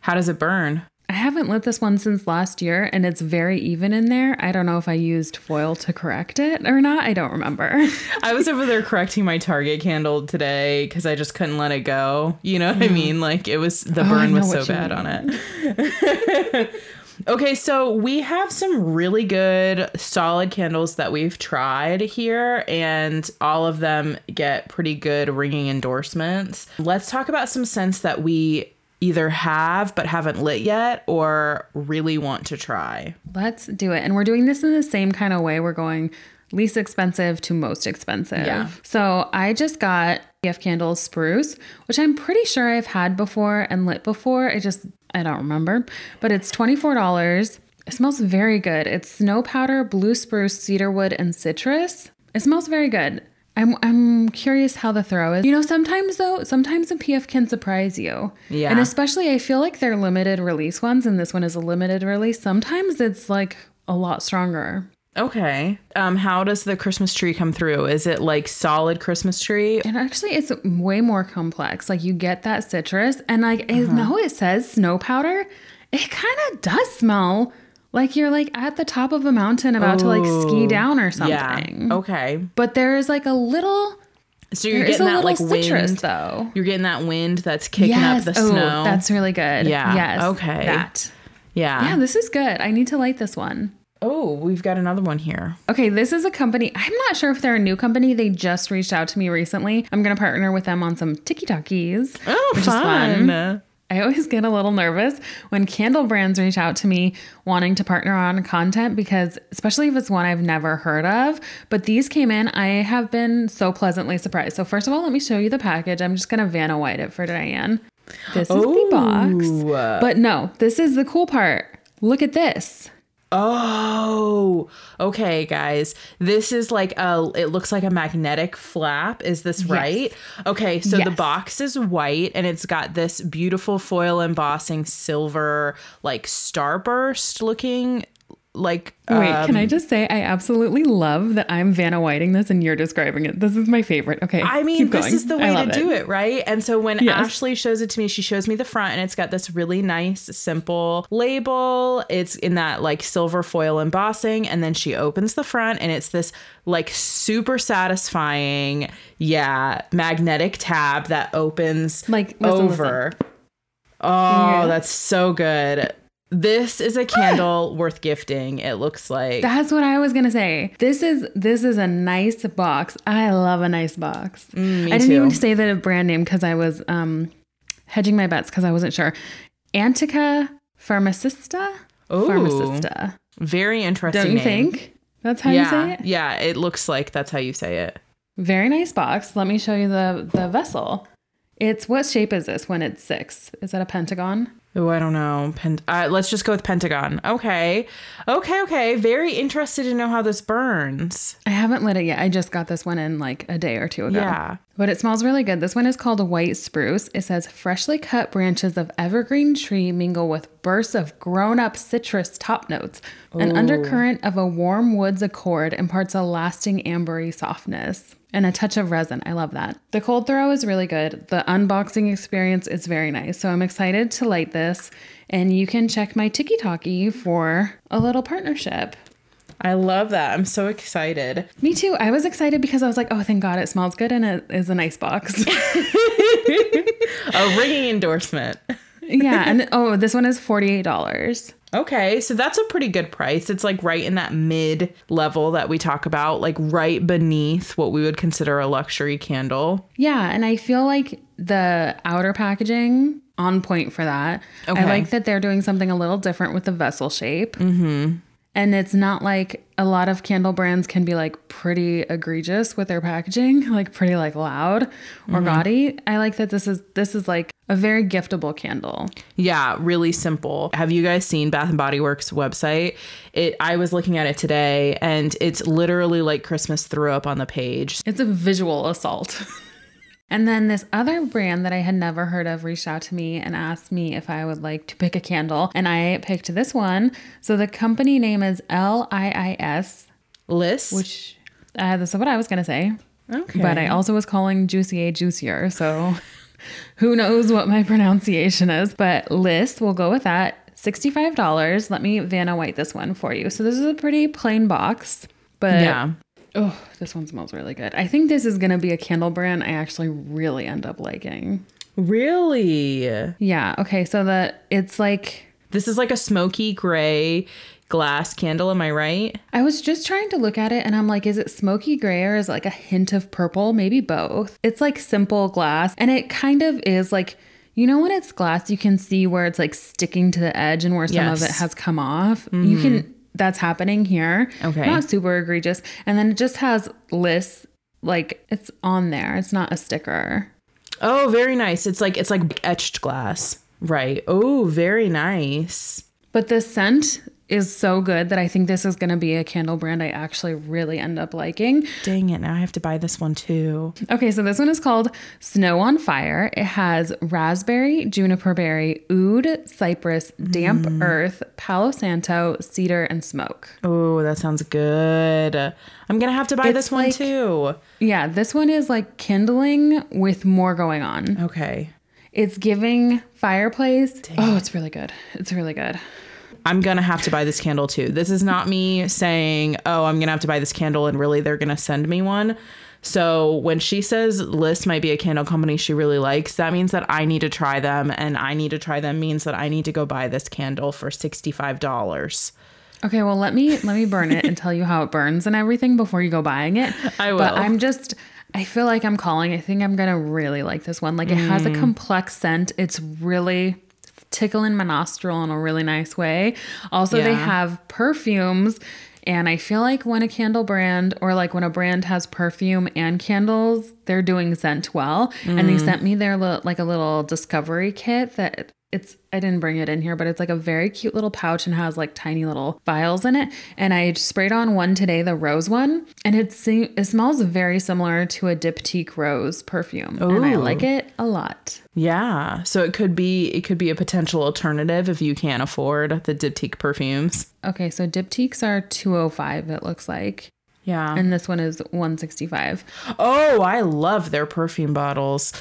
How does it burn? I haven't lit this one since last year, and it's very even in there. I don't know if I used foil to correct it or not. I don't remember. I was over there correcting my Target candle today because I just couldn't let it go. You know what mm. I mean? Like, it was, the oh, burn was so bad mean. on it. Okay, so we have some really good, solid candles that we've tried here, and all of them get pretty good ringing endorsements. Let's talk about some scents that we either have but haven't lit yet or really want to try. Let's do it. And we're doing this in the same kind of way. We're going least expensive to most expensive. Yeah. So I just got P F Candle Spruce, which I'm pretty sure I've had before and lit before. I just, I don't remember. But it's twenty-four dollars. It smells very good. It's snow powder, blue spruce, cedarwood, and citrus. It smells very good. I'm I'm curious how the throw is. You know, sometimes though, sometimes a P F can surprise you. Yeah. And especially I feel like they're limited release ones, and this one is a limited release. Sometimes it's like a lot stronger. Okay. Um, how does the Christmas tree come through? Is it like solid Christmas tree? And actually it's way more complex. Like you get that citrus and like, uh-huh. I know it says snow powder. It kind of does smell like you're like at the top of a mountain about Ooh, to like ski down or something. Yeah. Okay. But there is like a little. So you're getting that like citrus wind, though. You're getting that wind that's kicking yes. up the oh, snow. That's really good. Yeah. Yes. Okay. That. Yeah. Yeah. This is good. I need to light this one. Oh, we've got another one here. Okay, this is a company. I'm not sure if they're a new company. They just reached out to me recently. I'm gonna partner with them on some Tiki Talkies. Oh, which fun. Is fun. I always get a little nervous when candle brands reach out to me wanting to partner on content, because especially if it's one I've never heard of, but these came in, I have been so pleasantly surprised. So first of all, let me show you the package. I'm just going to Vanna White it for Diane. This is Ooh. the box, but no, this is the cool part. Look at this. Oh, okay, guys. This is like a, it looks like a magnetic flap. Is this yes. right? Okay, so yes. the box is white and it's got this beautiful foil embossing silver, like starburst looking, like. Um, Wait, can I just say I absolutely love that I'm Vanna Whiting this and you're describing it. This is my favorite. Okay, I mean, this is the way to it. do it, right? And so when yes. Ashley shows it to me, she shows me the front and it's got this really nice, simple label. It's in that like silver foil embossing, and then she opens the front and it's this like super satisfying, yeah, magnetic tab that opens like listen, over. Listen. Oh, yeah. That's so good. This is a candle worth gifting, it looks like. That's what I was going to say. This is this is a nice box. I love a nice box. Mm, me I didn't too. even say the brand name because I was um, hedging my bets because I wasn't sure. Antica Pharmacista? Oh, Pharmacista. Very interesting Don't you name. think? That's how yeah, you say it? Yeah, it looks like that's how you say it. Very nice box. Let me show you the, the vessel. It's, what shape is this when it's six? Is that a pentagon? Oh, I don't know. Pent- uh, let's just go with pentagon. Okay. Okay. Okay. Very interested to know how this burns. I haven't lit it yet. I just got this one in like a day or two ago. Yeah. But it smells really good. This one is called White Spruce. It says freshly cut branches of evergreen tree mingle with bursts of grown-up citrus top notes. Ooh. An undercurrent of a warm woods accord imparts a lasting ambery softness. And a touch of resin. I love that. The cold throw is really good. The unboxing experience is very nice. So I'm excited to light this. And you can check my Tiki Talkie for a little partnership. I love that. I'm so excited. Me too. I was excited because I was like, oh, thank God it smells good and it is a nice box. A ringing endorsement. Yeah. And oh, this one is forty-eight dollars. Okay, so that's a pretty good price. It's like right in that mid level that we talk about, like right beneath what we would consider a luxury candle. Yeah, and I feel like the outer packaging on point for that. Okay. I like that they're doing something a little different with the vessel shape. Mm-hmm. And it's not like a lot of candle brands can be like pretty egregious with their packaging, like pretty like loud or mm-hmm. gaudy. I like that this is this is like a very giftable candle. Yeah, really simple. Have you guys seen Bath and Body Works website? It I was looking at it today and it's literally like Christmas threw up on the page. It's a visual assault. And then this other brand that I had never heard of reached out to me and asked me if I would like to pick a candle. And I picked this one. So the company name is L I I S. Liis? Which, uh, that's what I was going to say. Okay. But I also was calling Joocier Joocier. So who knows what my pronunciation is. But Liis, we'll go with that. sixty-five dollars. Let me Vanna White this one for you. So this is a pretty plain box. But yeah. Oh, this one smells really good. I think this is going to be a candle brand I actually really end up liking. Really? Yeah. Okay. So the it's like... This is like a smoky gray glass candle. Am I right? I was just trying to look at it and I'm like, is it smoky gray or is it like a hint of purple? Maybe both. It's like simple glass. And it kind of is like... You know, when it's glass, you can see where it's like sticking to the edge and where some yes. of it has come off. Mm-hmm. You can... That's happening here. Okay. Not super egregious. And then it just has Liis, like it's on there. It's not a sticker. Oh, very nice. It's like, it's like etched glass. Right. Oh, very nice. But the scent is so good that I think this is going to be a candle brand I actually really end up liking. Dang it. Now I have to buy this one too. Okay. So this one is called Snow on Fire. It has raspberry, juniper berry, oud, cypress, damp mm. earth, palo santo, cedar, and smoke. Oh, that sounds good. I'm going to have to buy it's this one like, too. Yeah. This one is like kindling with more going on. Okay. It's giving fireplace. Dang. Oh, it's really good. It's really good. I'm going to have to buy this candle too. This is not me saying, oh, I'm going to have to buy this candle and really they're going to send me one. So when she says Liis might be a candle company she really likes, that means that I need to try them. And I need to try them means that I need to go buy this candle for sixty-five dollars. Okay, well, let me let me burn it and tell you how it burns and everything before you go buying it. I will. But I'm just... I feel like I'm calling. I think I'm going to really like this one. Like it mm. has a complex scent. It's really tickling my nostril in a really nice way. Also, yeah. they have perfumes. And I feel like when a candle brand or like when a brand has perfume and candles, they're doing scent well. Mm. And they sent me their li- like a little discovery kit that it's, I didn't bring it in here, but it's like a very cute little pouch and has like tiny little vials in it. And I sprayed on one today, the rose one, and it, se- it smells very similar to a Diptyque rose perfume. Ooh. And I like it a lot. Yeah. So it could be, it could be a potential alternative if you can't afford the Diptyque perfumes. Okay. So Diptyques are two oh five, it looks like. Yeah. And this one is one sixty-five. Oh, I love their perfume bottles.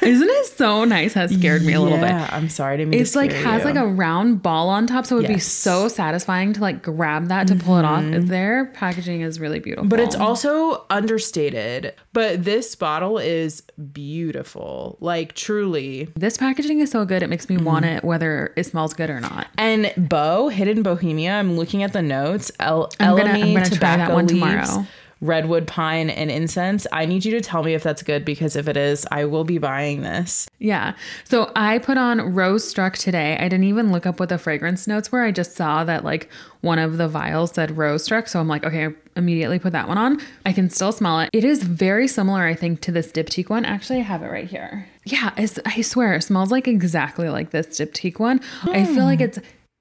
Isn't it so nice? Has scared me a little yeah, bit. I'm sorry to mean It's to like has you. Like a round ball on top. So it would yes. be so satisfying to like grab that to mm-hmm. pull it off. Their packaging is really beautiful. But it's also understated. But this bottle is beautiful. Like truly. This packaging is so good. It makes me mm-hmm. want it whether it smells good or not. And Bo, Hidden Bohemia. I'm looking at the notes. El- I'm going to try that one. Leaves, tomorrow. Redwood, pine, and incense. I need you to tell me if that's good, because if it is, I will be buying this. Yeah. So I put on Rose Struck today. I didn't even look up what the fragrance notes were. I just saw that like one of the vials said Rose Struck. So I'm like, okay, I immediately put that one on. I can still smell it. It is very similar, I think, to this Diptyque one. Actually, I have it right here. Yeah. It's, I swear it smells like exactly like this Diptyque one. Hmm. I feel like it's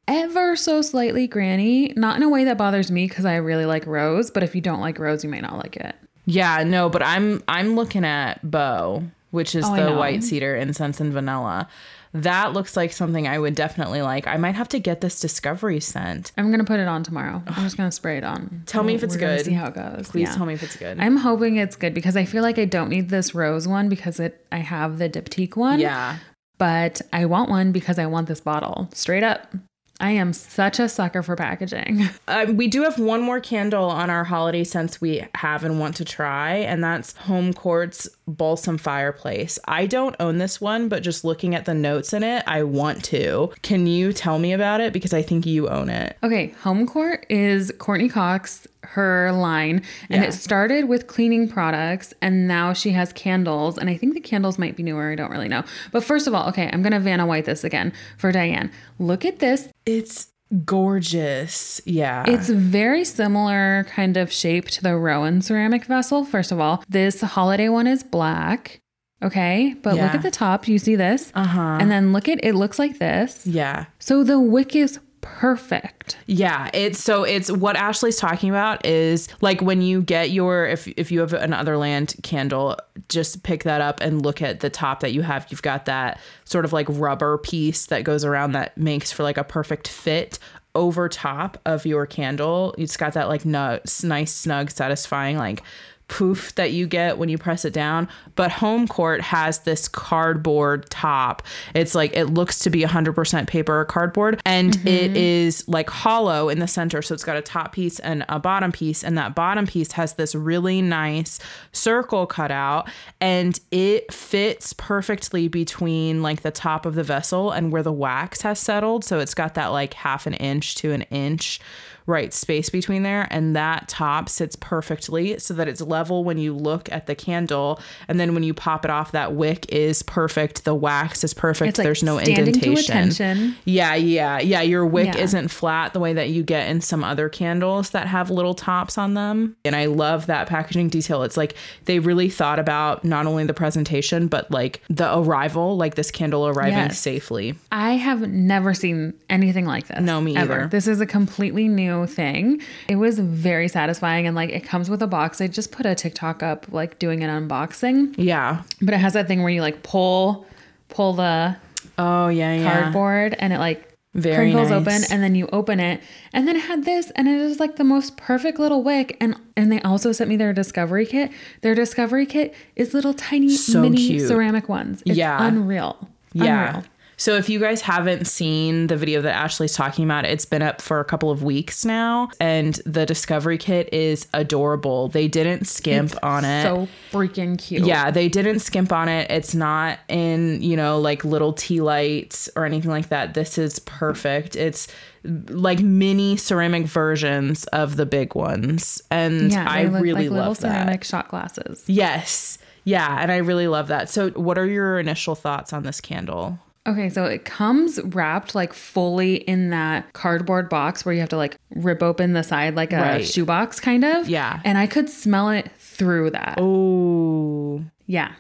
ever so slightly granny, not in a way that bothers me because I really like rose, but if you don't like rose, you might not like it. Yeah, no, but I'm I'm looking at Bo, which is oh, the white cedar, incense, and vanilla. That looks like something I would definitely like. I might have to get this discovery scent. I'm going to put it on tomorrow. I'm just going to spray it on. Tell me if it's We're good. See how it goes. Please yeah. tell me if it's good. I'm hoping it's good because I feel like I don't need this rose one because it I have the Diptyque one. Yeah. But I want one because I want this bottle. Straight up. I am such a sucker for packaging. Uh, we do have one more candle on our holiday scents we have and want to try, and that's Homecourt's Balsam Fireplace. I don't own this one, but just looking at the notes in it, I want to. Can you tell me about it? Because I think you own it. Okay, Homecourt is Courtney Cox, her line, and yeah. it started with cleaning products, and now she has candles, and I think the candles might be newer. I don't really know. But first of all, okay, I'm going to Vanna White this again for Diane. Look at this. It's gorgeous. Yeah. It's very similar kind of shape to the Rowan ceramic vessel. First of all, this holiday one is black. Okay. But yeah. look at the top. You see this? Uh-huh. And then look at, it looks like this. Yeah. So the wick is perfect. Yeah, it's so it's what Ashley's talking about is like when you get your if if you have an Otherland candle, just pick that up and look at the top that you have. You've got that sort of like rubber piece that goes around that makes for like a perfect fit over top of your candle. It's got that like n- nice, snug, satisfying like poof that you get when you press it down. But Homecourt has this cardboard top. It's like it looks to be one hundred percent paper or cardboard, and mm-hmm. it is like hollow in the center, so it's got a top piece and a bottom piece, and that bottom piece has this really nice circle cut out, and it fits perfectly between like the top of the vessel and where the wax has settled. So it's got that like half an inch to an inch right space between there, and that top sits perfectly so that it's level when you look at the candle, and then when you pop it off, that wick is perfect, the wax is perfect, it's like there's no indentation. To yeah, yeah, yeah. Your wick yeah. isn't flat the way that you get in some other candles that have little tops on them. And I love that packaging detail. It's like they really thought about not only the presentation, but like the arrival, like this candle arriving yes. safely. I have never seen anything like this. No, me ever. either. This is a completely new thing. It was very satisfying, and like it comes with a box. I just put a TikTok up like doing an unboxing. Yeah. But it has that thing where you like pull pull the oh yeah, yeah. cardboard, and it like very crinkles nice. Open, and then you open it, and then it had this, and it was like the most perfect little wick. And and they also sent me their discovery kit. Their discovery kit is little tiny so mini cute. ceramic ones. It's yeah. unreal. Yeah. Unreal. So if you guys haven't seen the video that Ashley's talking about, it's been up for a couple of weeks now, and the discovery kit is adorable. They didn't skimp it's on it. So freaking cute. Yeah, they didn't skimp on it. It's not in, you know, like little tea lights or anything like that. This is perfect. It's like mini ceramic versions of the big ones. And yeah, I look really like love little that. Ceramic shot glasses. Yes. Yeah. And I really love that. So what are your initial thoughts on this candle? Okay, so it comes wrapped like fully in that cardboard box where you have to like rip open the side like a right. shoebox kind of. Yeah. And I could smell it through that. Oh. Yeah.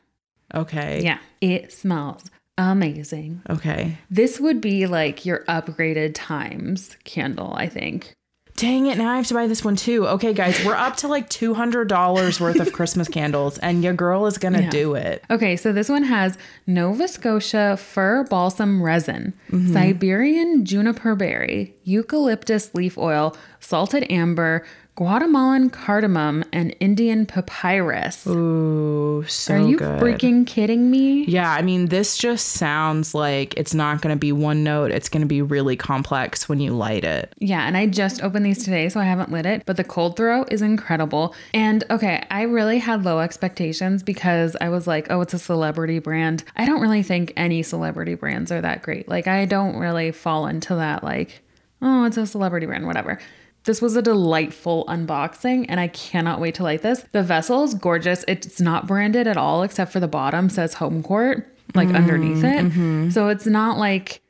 Okay. Yeah. It smells amazing. Okay. This would be like your upgraded Thymes candle, I think. Dang it, now I have to buy this one too. Okay, guys, we're up to like two hundred dollars worth of Christmas candles, and your girl is going to yeah. do it. Okay, so this one has Nova Scotia fir balsam resin, mm-hmm. Siberian juniper berry, eucalyptus leaf oil, salted amber, Guatemalan cardamom, and Indian papyrus. Ooh, so good. Are you good. freaking kidding me? Yeah, I mean, this just sounds like it's not going to be one note. It's going to be really complex when you light it. Yeah, and I just opened these today, so I haven't lit it, but the cold throw is incredible. And okay, I really had low expectations because I was like, oh, it's a celebrity brand. I don't really think any celebrity brands are that great. Like, I don't really fall into that, like, oh, it's a celebrity brand, whatever. This was a delightful unboxing, and I cannot wait to light this. The vessel is gorgeous. It's not branded at all, except for the bottom says Homecourt, like mm, underneath it. Mm-hmm. So it's not like...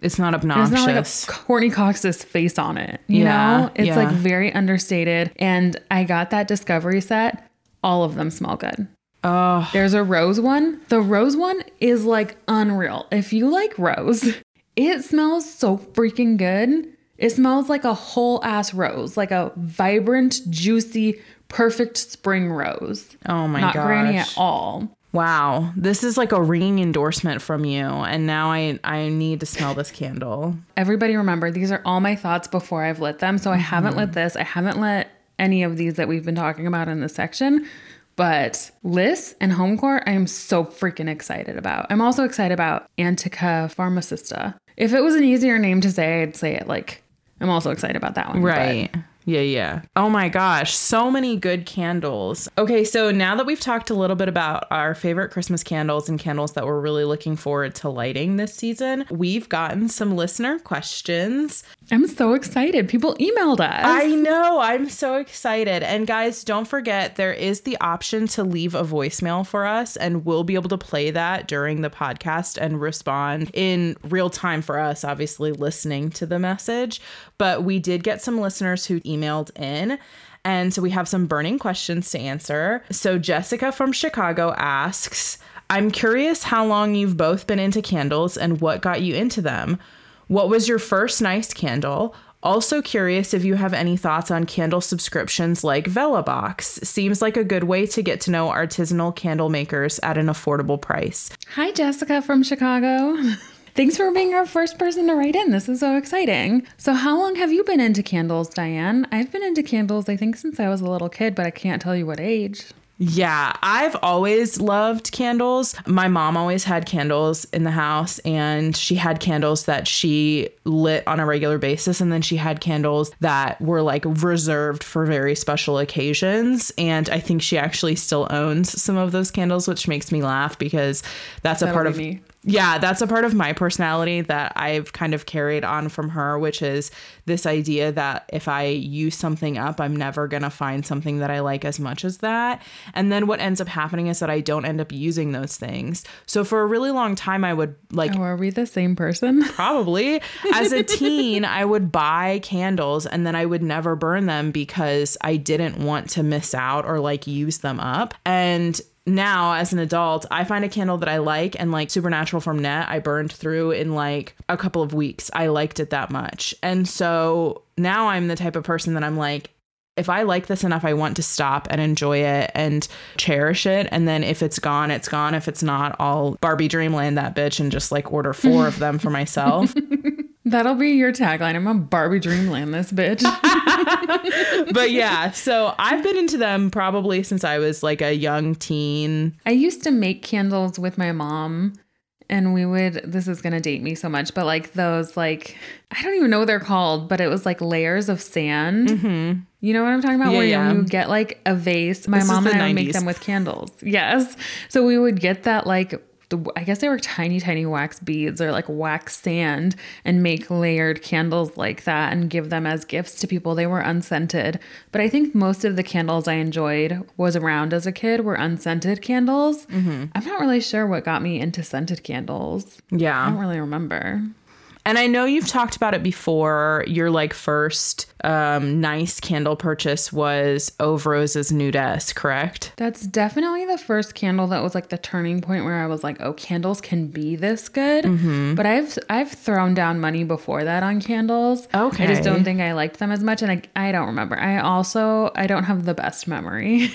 It's not obnoxious. It's not like a Courtney Cox's face on it, you yeah, know? It's yeah. like very understated. And I got that discovery set. All of them smell good. Oh. There's a rose one. The rose one is like unreal. If you like rose, it smells so freaking good. It smells like a whole ass rose, like a vibrant, juicy, perfect spring rose. Oh my gosh. Not granny at all. Wow. This is like a ringing endorsement from you. And now I, I need to smell this candle. Everybody remember, these are all my thoughts before I've lit them. So I haven't mm-hmm. lit this. I haven't lit any of these that we've been talking about in this section. But Liis and Homecourt, I am so freaking excited about. I'm also excited about Antica Pharmacista. If it was an easier name to say, I'd say it like... I'm also excited about that one. Right. But. Yeah, yeah. Oh my gosh. So many good candles. Okay, so now that we've talked a little bit about our favorite Christmas candles and candles that we're really looking forward to lighting this season, we've gotten some listener questions. I'm so excited. People emailed us. I know. I'm so excited. And guys, don't forget, there is the option to leave a voicemail for us, and we'll be able to play that during the podcast and respond in real time for us, obviously listening to the message. But we did get some listeners who emailed in, and so we have some burning questions to answer. So Jessica from Chicago asks, I'm curious how long you've both been into candles and what got you into them. What was your first nice candle? Also curious if you have any thoughts on candle subscriptions like Vela Box. Seems like a good way to get to know artisanal candle makers at an affordable price. Hi, Jessica from Chicago. Thanks for being our first person to write in. This is so exciting. So how long have you been into candles, Diane? I've been into candles, I think, since I was a little kid, but I can't tell you what age. Yeah, I've always loved candles. My mom always had candles in the house, and she had candles that she lit on a regular basis. And then she had candles that were like reserved for very special occasions. And I think she actually still owns some of those candles, which makes me laugh because that's a That'll part of me. Yeah, that's a part of my personality that I've kind of carried on from her, which is this idea that if I use something up, I'm never going to find something that I like as much as that. And then what ends up happening is that I don't end up using those things. So for a really long time, I would like... Oh, are we the same person? Probably. As a teen, I would buy candles and then I would never burn them because I didn't want to miss out or like use them up. And now, as an adult, I find a candle that I like, and like Supernatural from Nette, I burned through in like a couple of weeks. I liked it that much. And so now I'm the type of person that I'm like, if I like this enough, I want to stop and enjoy it and cherish it. And then if it's gone, it's gone. If it's not, I'll Barbie Dreamland that bitch and just like order four of them for myself. That'll be your tagline. I'm a Barbie Dreamland, this bitch. But yeah, so I've been into them probably since I was like a young teen. I used to make candles with my mom and we would, this is going to date me so much, but like those like, I don't even know what they're called, but it was like layers of sand. Mm-hmm. You know what I'm talking about? Yeah, where yeah. you get like a vase. My this mom and I would nineties. Make them with candles. Yes. So we would get that like I guess they were tiny, tiny wax beads or like wax sand and make layered candles like that and give them as gifts to people. They were unscented, but I think most of the candles I enjoyed was around as a kid were unscented candles. Mm-hmm. I'm not really sure what got me into scented candles. Yeah. I don't really remember. And I know you've talked about it before. Your like first um, nice candle purchase was Ove Rose's Nudesse, correct? That's definitely the first candle that was like the turning point where I was like, oh, candles can be this good. Mm-hmm. But I've I've thrown down money before that on candles. Okay. I just don't think I liked them as much. And I, I don't remember. I also, I don't have the best memory.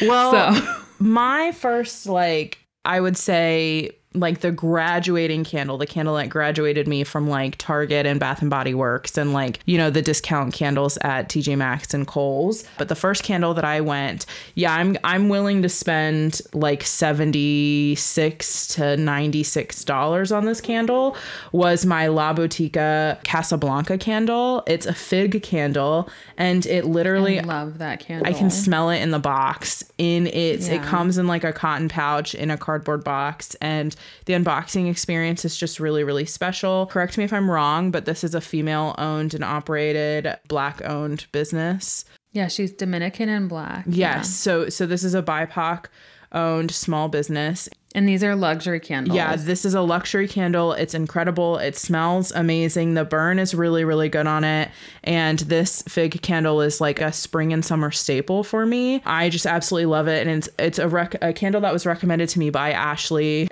Well, so. My first like, I would say... like the graduating candle, the candle that graduated me from like Target and Bath and Body Works and like, you know, the discount candles at T J Maxx and Kohl's. But the first candle that I went, yeah, I'm I'm willing to spend like seventy-six to ninety-six dollars on this candle was my La Botica Casablanca candle. It's a fig candle and it literally... I love that candle. I can smell it in the box. In its, yeah. It comes in like a cotton pouch in a cardboard box and... the unboxing experience is just really, really special. Correct me if I'm wrong, but this is a female-owned and operated, Black-owned business. Yeah, she's Dominican and Black. Yes, yeah. so so this is a B I P O C-owned small business. And these are luxury candles. Yeah, this is a luxury candle. It's incredible. It smells amazing. The burn is really, really good on it. And this fig candle is like a spring and summer staple for me. I just absolutely love it. And it's it's a, rec- a candle that was recommended to me by Ashley.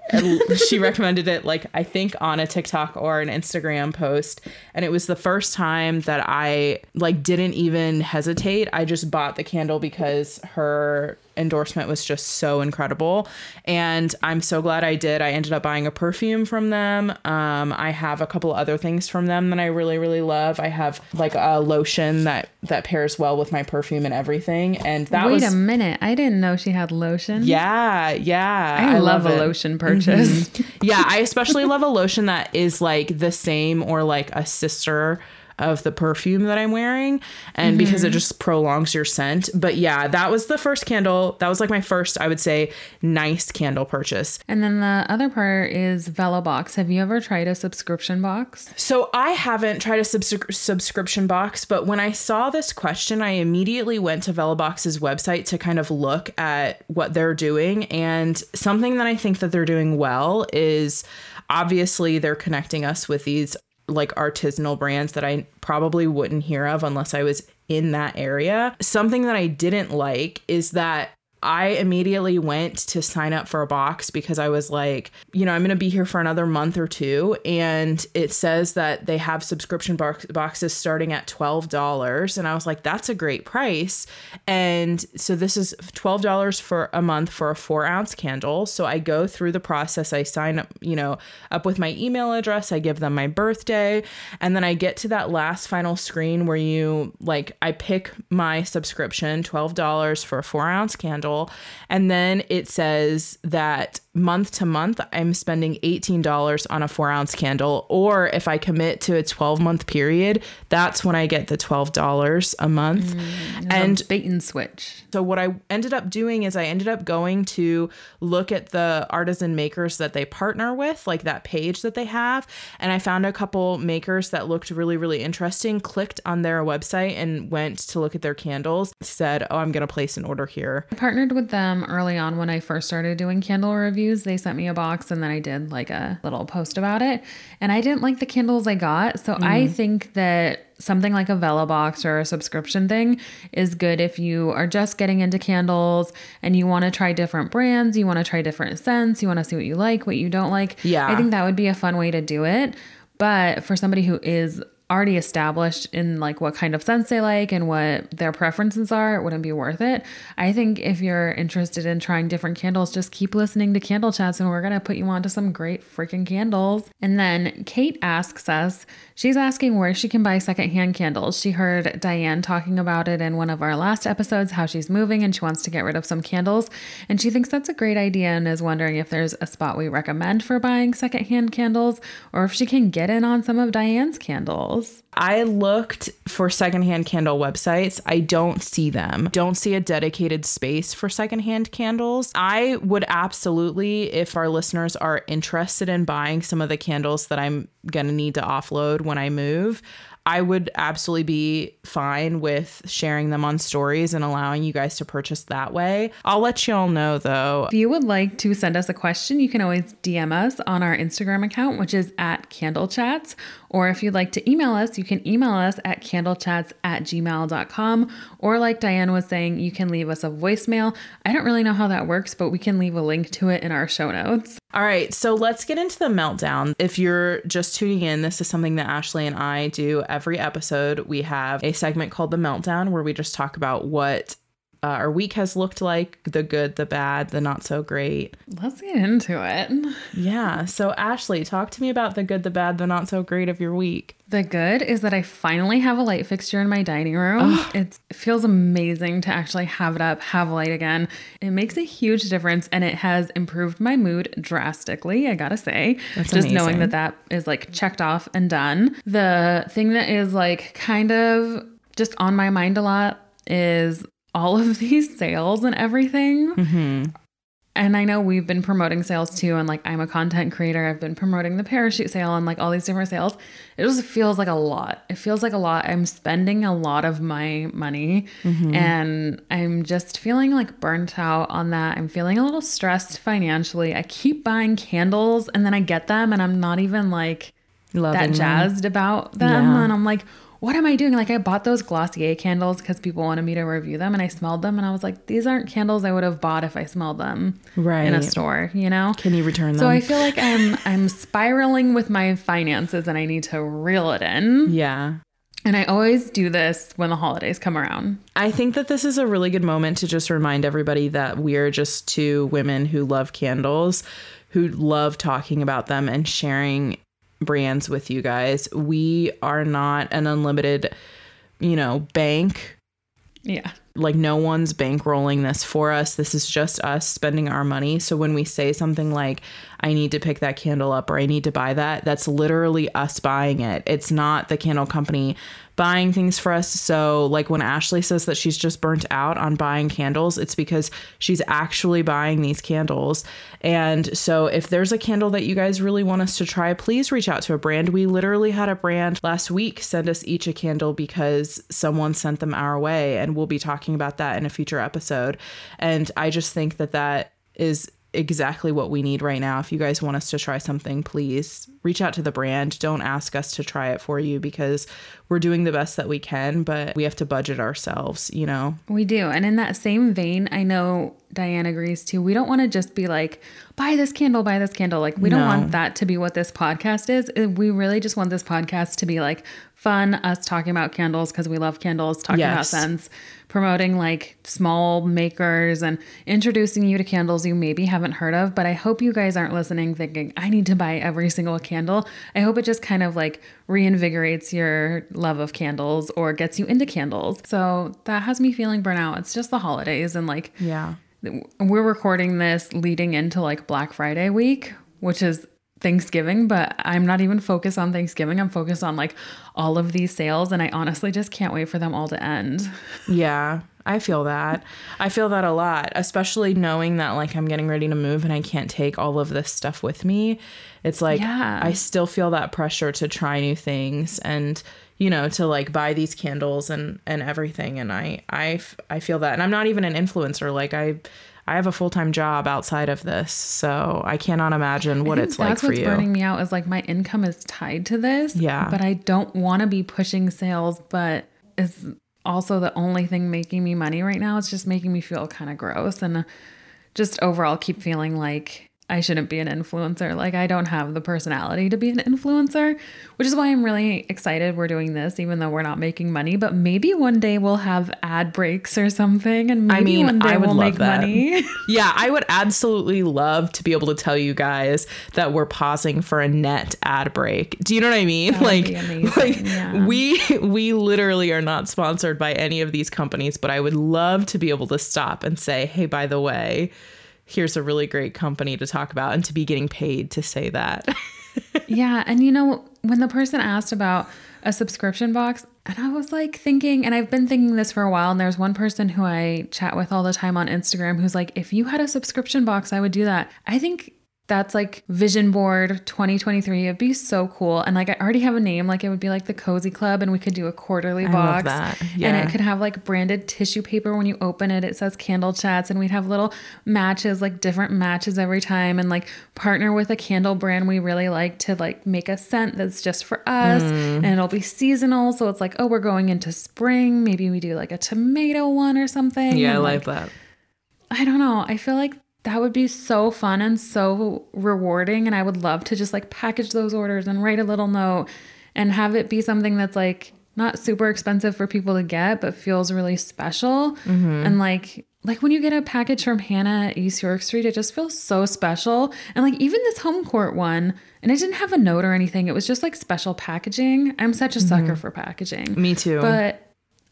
She recommended it, like, I think on a TikTok or an Instagram post. And it was the first time that I, like, didn't even hesitate. I just bought the candle because her... endorsement was just so incredible. And I'm so glad I did. I ended up buying a perfume from them. Um, I have a couple other things from them that I really, really love. I have like a lotion that, that pairs well with my perfume and everything. And that Wait was... a minute. I didn't know she had lotion. Yeah. Yeah. I, I love, love a lotion purchase. Mm-hmm. Yeah. I especially love a lotion that is like the same or like a sister of the perfume that I'm wearing and mm-hmm. because it just prolongs your scent. But yeah, that was the first candle. That was like my first, I would say, nice candle purchase. And then the other part is Vela Box. Have you ever tried a subscription box? So I haven't tried a subs- subscription box, but when I saw this question, I immediately went to Vela Box's website to kind of look at what they're doing. And something that I think that they're doing well is obviously they're connecting us with these like artisanal brands that I probably wouldn't hear of unless I was in that area. Something that I didn't like is that I immediately went to sign up for a box because I was like, you know, I'm going to be here for another month or two. And it says that they have subscription box- boxes starting at twelve dollars. And I was like, that's a great price. And so this is twelve dollars for a month for a four ounce candle. So I go through the process. I sign up, you know, up with my email address. I give them my birthday. And then I get to that last final screen where you like, I pick my subscription, twelve dollars for a four ounce candle. And then it says that month to month, I'm spending eighteen dollars on a four ounce candle. Or if I commit to a twelve month period, that's when I get the twelve dollars a month. Mm, and bait and switch. So what I ended up doing is I ended up going to look at the artisan makers that they partner with, like that page that they have. And I found a couple makers that looked really, really interesting, clicked on their website and went to look at their candles, said, oh, I'm going to place an order here. I partnered with them early on when I first started doing candle reviews. They sent me a box and then I did like a little post about it. And I didn't like the candles I got. So mm. I think that something like a Vela box or a subscription thing is good if you are just getting into candles and you want to try different brands, you want to try different scents, you want to see what you like, what you don't like. Yeah. I think that would be a fun way to do it. But for somebody who is already established in like what kind of scents they like and what their preferences are, it wouldn't be worth it. I think if you're interested in trying different candles, just keep listening to Candle Chats and we're going to put you on to some great freaking candles. And then Kate asks us, she's asking where she can buy secondhand candles. She heard Diane talking about it in one of our last episodes, how she's moving and she wants to get rid of some candles. And she thinks that's a great idea and is wondering if there's a spot we recommend for buying secondhand candles or if she can get in on some of Diane's candles. I looked for secondhand candle websites. I don't see them. Don't see a dedicated space for secondhand candles. I would absolutely, if our listeners are interested in buying some of the candles that I'm going to need to offload when I move, I would absolutely be fine with sharing them on stories and allowing you guys to purchase that way. I'll let you all know though. If you would like to send us a question, you can always D M us on our Instagram account, which is at Candle Chats. Or if you'd like to email us, you can email us at candlechats at gmail dot com. Or like Diane was saying, you can leave us a voicemail. I don't really know how that works, but we can leave a link to it in our show notes. All right, so let's get into the meltdown. If you're just tuning in, this is something that Ashley and I do every episode. We have a segment called The Meltdown where we just talk about what uh, our week has looked like, the good, the bad, the not so great. Let's get into it. Yeah, so Ashley, talk to me about the good, the bad, the not so great of your week. The good is that I finally have a light fixture in my dining room. It's, it feels amazing to actually have it up, have light again. It makes a huge difference and it has improved my mood drastically, I gotta say. That's just amazing. Knowing that that is like checked off and done. The thing that is like kind of just on my mind a lot is all of these sales and everything. Mm-hmm. And I know we've been promoting sales too. And like, I'm a content creator. I've been promoting the Parachute sale and like all these different sales. It just feels like a lot. It feels like a lot. I'm spending a lot of my money mm-hmm. and I'm just feeling like burnt out on that. I'm feeling a little stressed financially. I keep buying candles and then I get them and I'm not even like Loving that jazzed them. About them. Yeah. And I'm like, what am I doing? Like I bought those Glossier candles because people wanted me to review them and I smelled them and I was like, these aren't candles I would have bought if I smelled them right. in a store, you know? Can you return them? So I feel like I'm, I'm spiraling with my finances and I need to reel it in. Yeah. And I always do this when the holidays come around. I think that this is a really good moment to just remind everybody that we're just two women who love candles, who love talking about them and sharing brands with you guys. We are not an unlimited, you know, bank. Yeah. Like no one's bankrolling this for us. This is just us spending our money. So when we say something like, I need to pick that candle up or I need to buy that, that's literally us buying it. It's not the candle company buying things for us. So like when Ashley says that she's just burnt out on buying candles, it's because she's actually buying these candles. And so if there's a candle that you guys really want us to try, please reach out to a brand. We literally had a brand last week send us each a candle because someone sent them our way, and we'll be talking about that in a future episode. And I just think that that is exactly what we need right now. If you guys want us to try something, please reach out to the brand. Don't ask us to try it for you because we're doing the best that we can, but we have to budget ourselves, you know? We do. And in that same vein, I know Diane agrees too. We don't want to just be like, buy this candle, buy this candle. Like we no. don't want that to be what this podcast is. We really just want this podcast to be like fun, us talking about candles because we love candles, talking yes. about scents, promoting like small makers and introducing you to candles you maybe haven't heard of. But I hope you guys aren't listening thinking, I need to buy every single candle. I hope it just kind of like reinvigorates your love of candles or gets you into candles. So that has me feeling burnt out. It's just the holidays and like, yeah, we're recording this leading into like Black Friday week, which is Thanksgiving, but I'm not even focused on Thanksgiving. I'm focused on like all of these sales. And I honestly just can't wait for them all to end. Yeah, I feel that. I feel that a lot, especially knowing that like I'm getting ready to move and I can't take all of this stuff with me. It's like, yeah. I still feel that pressure to try new things and, you know, to like buy these candles and, and everything. And I, I, I feel that. And I'm not even an influencer. Like I, I have a full-time job outside of this, so I cannot imagine what it's like for you. That's what's burning me out is like my income is tied to this, yeah. but I don't want to be pushing sales, but it's also the only thing making me money right now. It's just making me feel kind of gross and just overall keep feeling like I shouldn't be an influencer. Like I don't have the personality to be an influencer, which is why I'm really excited we're doing this, even though we're not making money, but maybe one day we'll have ad breaks or something. And maybe I mean, one day I would we'll love make that. money. Yeah. I would absolutely love to be able to tell you guys that we're pausing for a Nette ad break. Do you know what I mean? That like, would be amazing. like yeah. we, we literally are not sponsored by any of these companies, but I would love to be able to stop and say, hey, by the way, here's a really great company to talk about and to be getting paid to say that. Yeah. And you know, when the person asked about a subscription box and I was like thinking, and I've been thinking this for a while. And there's one person who I chat with all the time on Instagram who's like, if you had a subscription box, I would do that. I think that's like vision board twenty twenty-three. It'd be so cool. And like, I already have a name, like it would be like the Cozy Club and we could do a quarterly box. I love that. Yeah. And it could have like branded tissue paper. When you open it, it says Candle Chats and we'd have little matches, like different matches every time and like partner with a candle brand we really like to like make a scent that's just for us mm. and it'll be seasonal. So it's like, oh, we're going into spring. Maybe we do like a tomato one or something. Yeah. And I like, like that. I don't know. I feel like that would be so fun and so rewarding. And I would love to just like package those orders and write a little note and have it be something that's like not super expensive for people to get, but feels really special. Mm-hmm. And like, like when you get a package from Hannah at East York Street, it just feels so special. And like even this Homecourt one, and it didn't have a note or anything. It was just like special packaging. I'm such a mm-hmm. sucker for packaging. Me too. But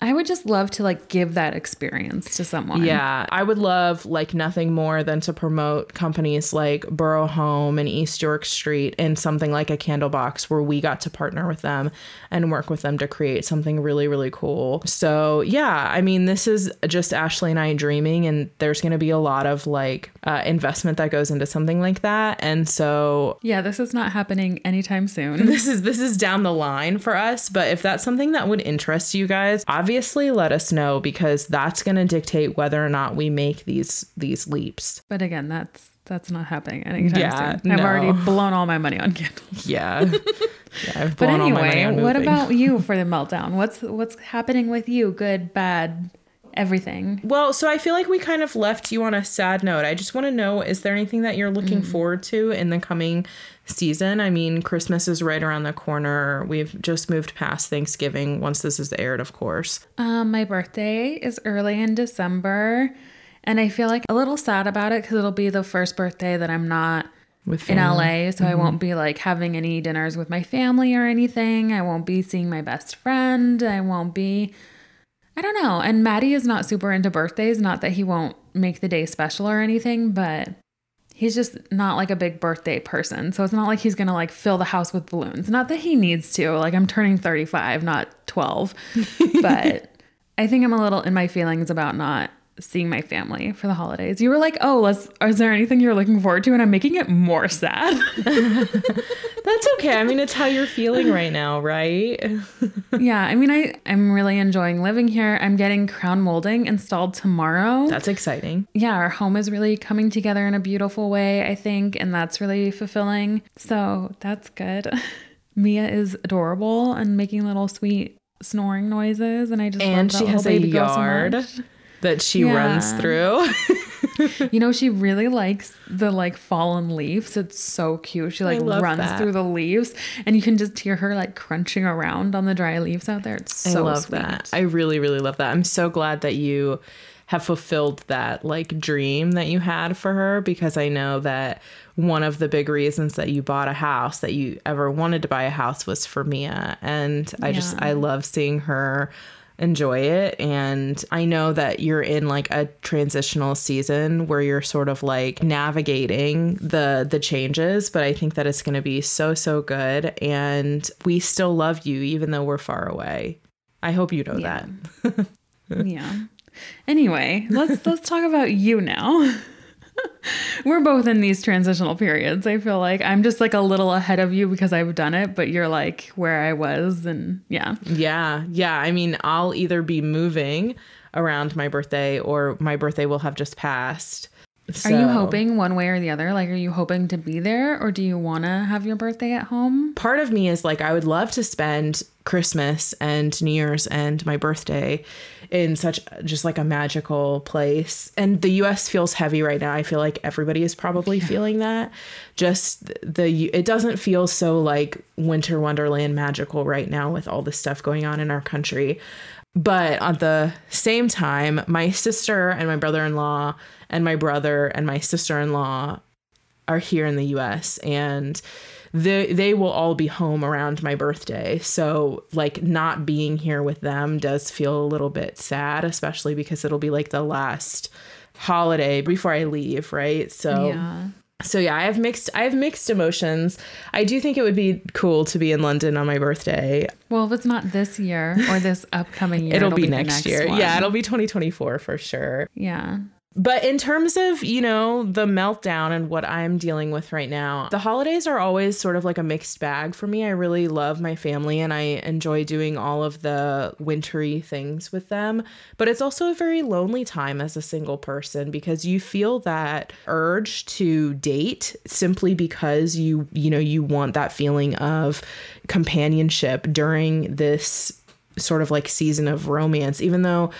I would just love to like give that experience to someone. Yeah. I would love like nothing more than to promote companies like Borough Home and East York Street in something like a candle box where we got to partner with them and work with them to create something really, really cool. So yeah, I mean, this is just Ashley and I dreaming, and there's going to be a lot of like uh, investment that goes into something like that. And so yeah, this is not happening anytime soon. This is, this is down the line for us, but if that's something that would interest you guys, obviously Obviously, let us know, because that's going to dictate whether or not we make these these leaps. But again, that's that's not happening anytime yeah, soon. I've no. already blown all my money on candles. Yeah. yeah I've blown but anyway, all my money on what about you for the meltdown? What's what's happening with you? Good, bad, everything. Well, so I feel like we kind of left you on a sad note. I just want to know, is there anything that you're looking mm. forward to in the coming season? I mean, Christmas is right around the corner. We've just moved past Thanksgiving once this is aired, of course. Um, my birthday is early in December, and I feel like a little sad about it because it'll be the first birthday that I'm not with in L A, so mm-hmm. I won't be like having any dinners with my family or anything. I won't be seeing my best friend. I won't be I don't know. And Maddie is not super into birthdays. Not that he won't make the day special or anything, but he's just not like a big birthday person. So it's not like he's going to like fill the house with balloons. Not that he needs to. Like I'm turning thirty-five, not twelve. But I think I'm a little in my feelings about not seeing my family for the holidays. You were like, oh, let's, is there anything you're looking forward to? And I'm making it more sad. That's okay. I mean, it's how you're feeling right now, right? Yeah. I mean, I, I'm really enjoying living here. I'm getting crown molding installed tomorrow. That's exciting. Yeah. Our home is really coming together in a beautiful way, I think. And that's really fulfilling. So that's good. Mia is adorable and making little sweet snoring noises. And I just and love that little baby girl so much. And she has a yard that she yeah. runs through. You know, she really likes the like fallen leaves. It's so cute. She like runs that. through the leaves, and you can just hear her like crunching around on the dry leaves out there. It's so I love sweet. That. I really, really love that. I'm so glad that you have fulfilled that like dream that you had for her, because I know that one of the big reasons that you bought a house, that you ever wanted to buy a house, was for Mia. And I yeah. just, I love seeing her enjoy it. And I know that you're in like a transitional season where you're sort of like navigating the the changes, but I think that it's going to be so, so good. And we still love you, even though we're far away. I hope you know yeah. that. Yeah. Anyway, let's let's talk about you now. We're both in these transitional periods. I feel like I'm just like a little ahead of you because I've done it, but you're like where I was. And yeah. Yeah. Yeah. I mean, I'll either be moving around my birthday or my birthday will have just passed. So. Are you hoping one way or the other? Like, are you hoping to be there, or do you want to have your birthday at home? Part of me is like, I would love to spend Christmas and New Year's and my birthday in such just like a magical place. And the U S feels heavy right now. I feel like everybody is probably yeah. feeling that. Just the, it doesn't feel so like winter wonderland magical right now with all this stuff going on in our country. But at the same time, my sister and my brother-in-law and my brother and my sister-in-law are here in the U S, and they, they will all be home around my birthday. So like not being here with them does feel a little bit sad, especially because it'll be like the last holiday before I leave. Right. So yeah. So yeah, I have mixed I have mixed emotions. I do think it would be cool to be in London on my birthday. Well, if it's not this year or this upcoming year, it'll, it'll be, be next, next year. One. Yeah, it'll be twenty twenty-four for sure. Yeah. But in terms of, you know, the meltdown and what I'm dealing with right now, the holidays are always sort of like a mixed bag for me. I really love my family and I enjoy doing all of the wintry things with them. But it's also a very lonely time as a single person, because you feel that urge to date simply because you, you know, you want that feeling of companionship during this sort of like season of romance, even though,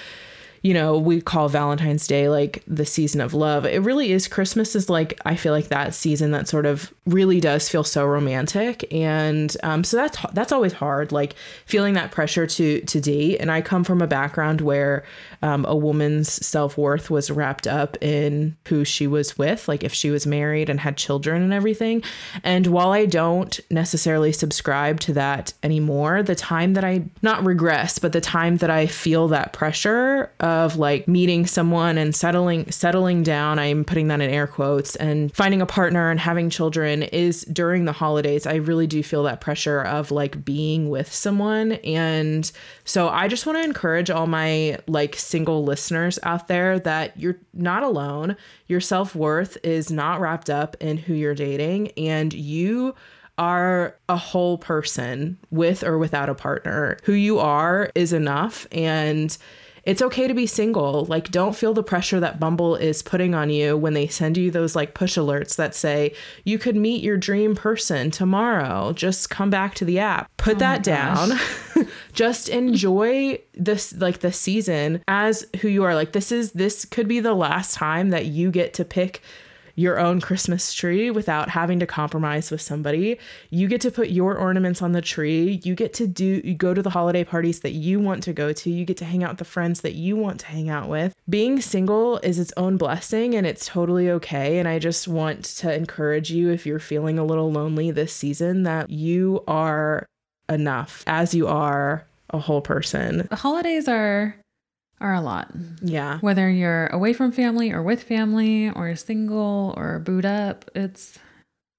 you know, we call Valentine's Day like the season of love. It really is. Christmas is like, I feel like that season that sort of really does feel so romantic. And um, so that's that's always hard, like feeling that pressure to to date. And I come from a background where um, a woman's self-worth was wrapped up in who she was with, like if she was married and had children and everything. And while I don't necessarily subscribe to that anymore, the time that I not regress, but the time that I feel that pressure uh, of like meeting someone and settling, settling down, I'm putting that in air quotes, and finding a partner and having children is during the holidays. I really do feel that pressure of like being with someone. And so I just want to encourage all my like single listeners out there that you're not alone. Your self-worth is not wrapped up in who you're dating, and you are a whole person with or without a partner. Who you are is enough. And it's okay to be single. Like, don't feel the pressure that Bumble is putting on you when they send you those like push alerts that say you could meet your dream person tomorrow. Just come back to the app. Put oh that down. Just enjoy this, like the season as who you are. Like this is, this could be the last time that you get to pick your own Christmas tree without having to compromise with somebody. You get to put your ornaments on the tree. You get to do, you go to the holiday parties that you want to go to. You get to hang out with the friends that you want to hang out with. Being single is its own blessing, and it's totally okay. And I just want to encourage you, if you're feeling a little lonely this season, that you are enough as you are, a whole person. The holidays are... are a lot. Yeah. Whether you're away from family or with family or single or booed up, it's,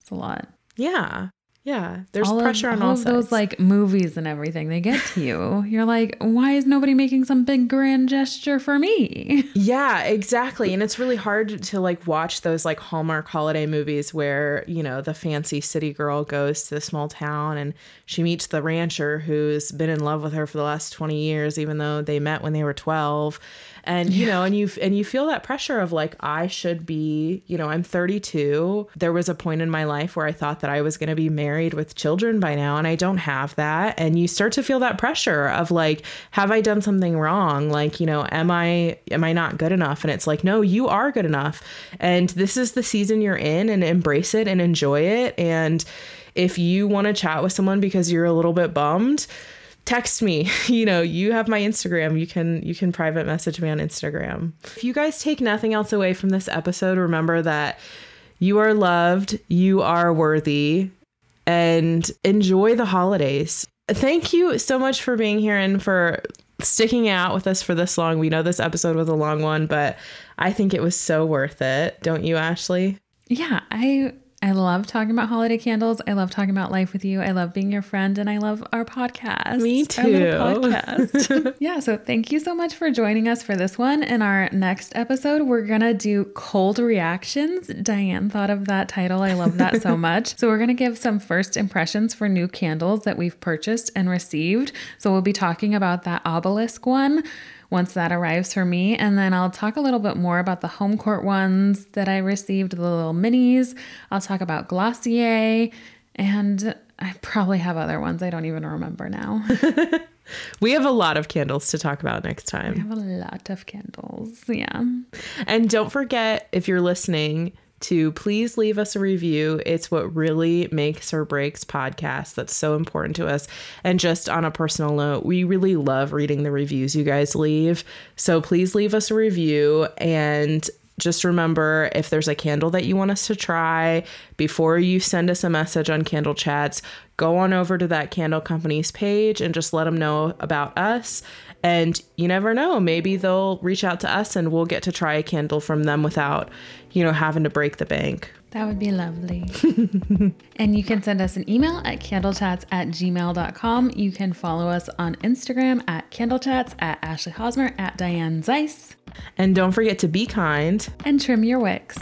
it's a lot. Yeah. Yeah, there's all pressure of, on all, all sides. All those like movies and everything, they get to you. You're like, why is nobody making some big grand gesture for me? Yeah, exactly. And it's really hard to like watch those like Hallmark holiday movies where, you know, the fancy city girl goes to the small town and she meets the rancher who's been in love with her for the last twenty years, even though they met when they were twelve. And, you know, and you and you feel that pressure of like, I should be, you know, I'm thirty-two. There was a point in my life where I thought that I was going to be married with children by now, and I don't have that. And you start to feel that pressure of like, have I done something wrong? Like, you know, am I am I not good enough? And it's like, no, you are good enough. And this is the season you're in, and embrace it and enjoy it. And if you want to chat with someone because you're a little bit bummed, text me. You know, you have my Instagram. You can you can private message me on Instagram. If you guys take nothing else away from this episode, remember that you are loved, you are worthy, and enjoy the holidays. Thank you so much for being here and for sticking out with us for this long. We know this episode was a long one, but I think it was so worth it. Don't you, Ashley? Yeah, I I love talking about holiday candles. I love talking about life with you. I love being your friend, and I love our podcast. Me too. Our little podcast. Yeah. So thank you so much for joining us for this one. In our next episode, we're going to do cold reactions. Diane thought of that title. I love that so much. So we're going to give some first impressions for new candles that we've purchased and received. So we'll be talking about that obelisk one once that arrives for me. And then I'll talk a little bit more about the Homecourt ones that I received, the little minis. I'll talk about Glossier, and I probably have other ones I don't even remember now. We have a lot of candles to talk about next time. We have a lot of candles. Yeah. And don't forget, if you're listening, to please leave us a review. It's what really makes or breaks podcasts. That's so important to us. And just on a personal note, we really love reading the reviews you guys leave. So please leave us a review. And just remember, if there's a candle that you want us to try, before you send us a message on Candle Chats, go on over to that candle company's page and just let them know about us. And you never know, maybe they'll reach out to us and we'll get to try a candle from them without, you know, having to break the bank. That would be lovely. And you can send us an email at candlechats at gmail dot com. You can follow us on Instagram at candlechats, at Ashley Hosmer, at Diane Zeiss. And don't forget to be kind. And trim your wicks.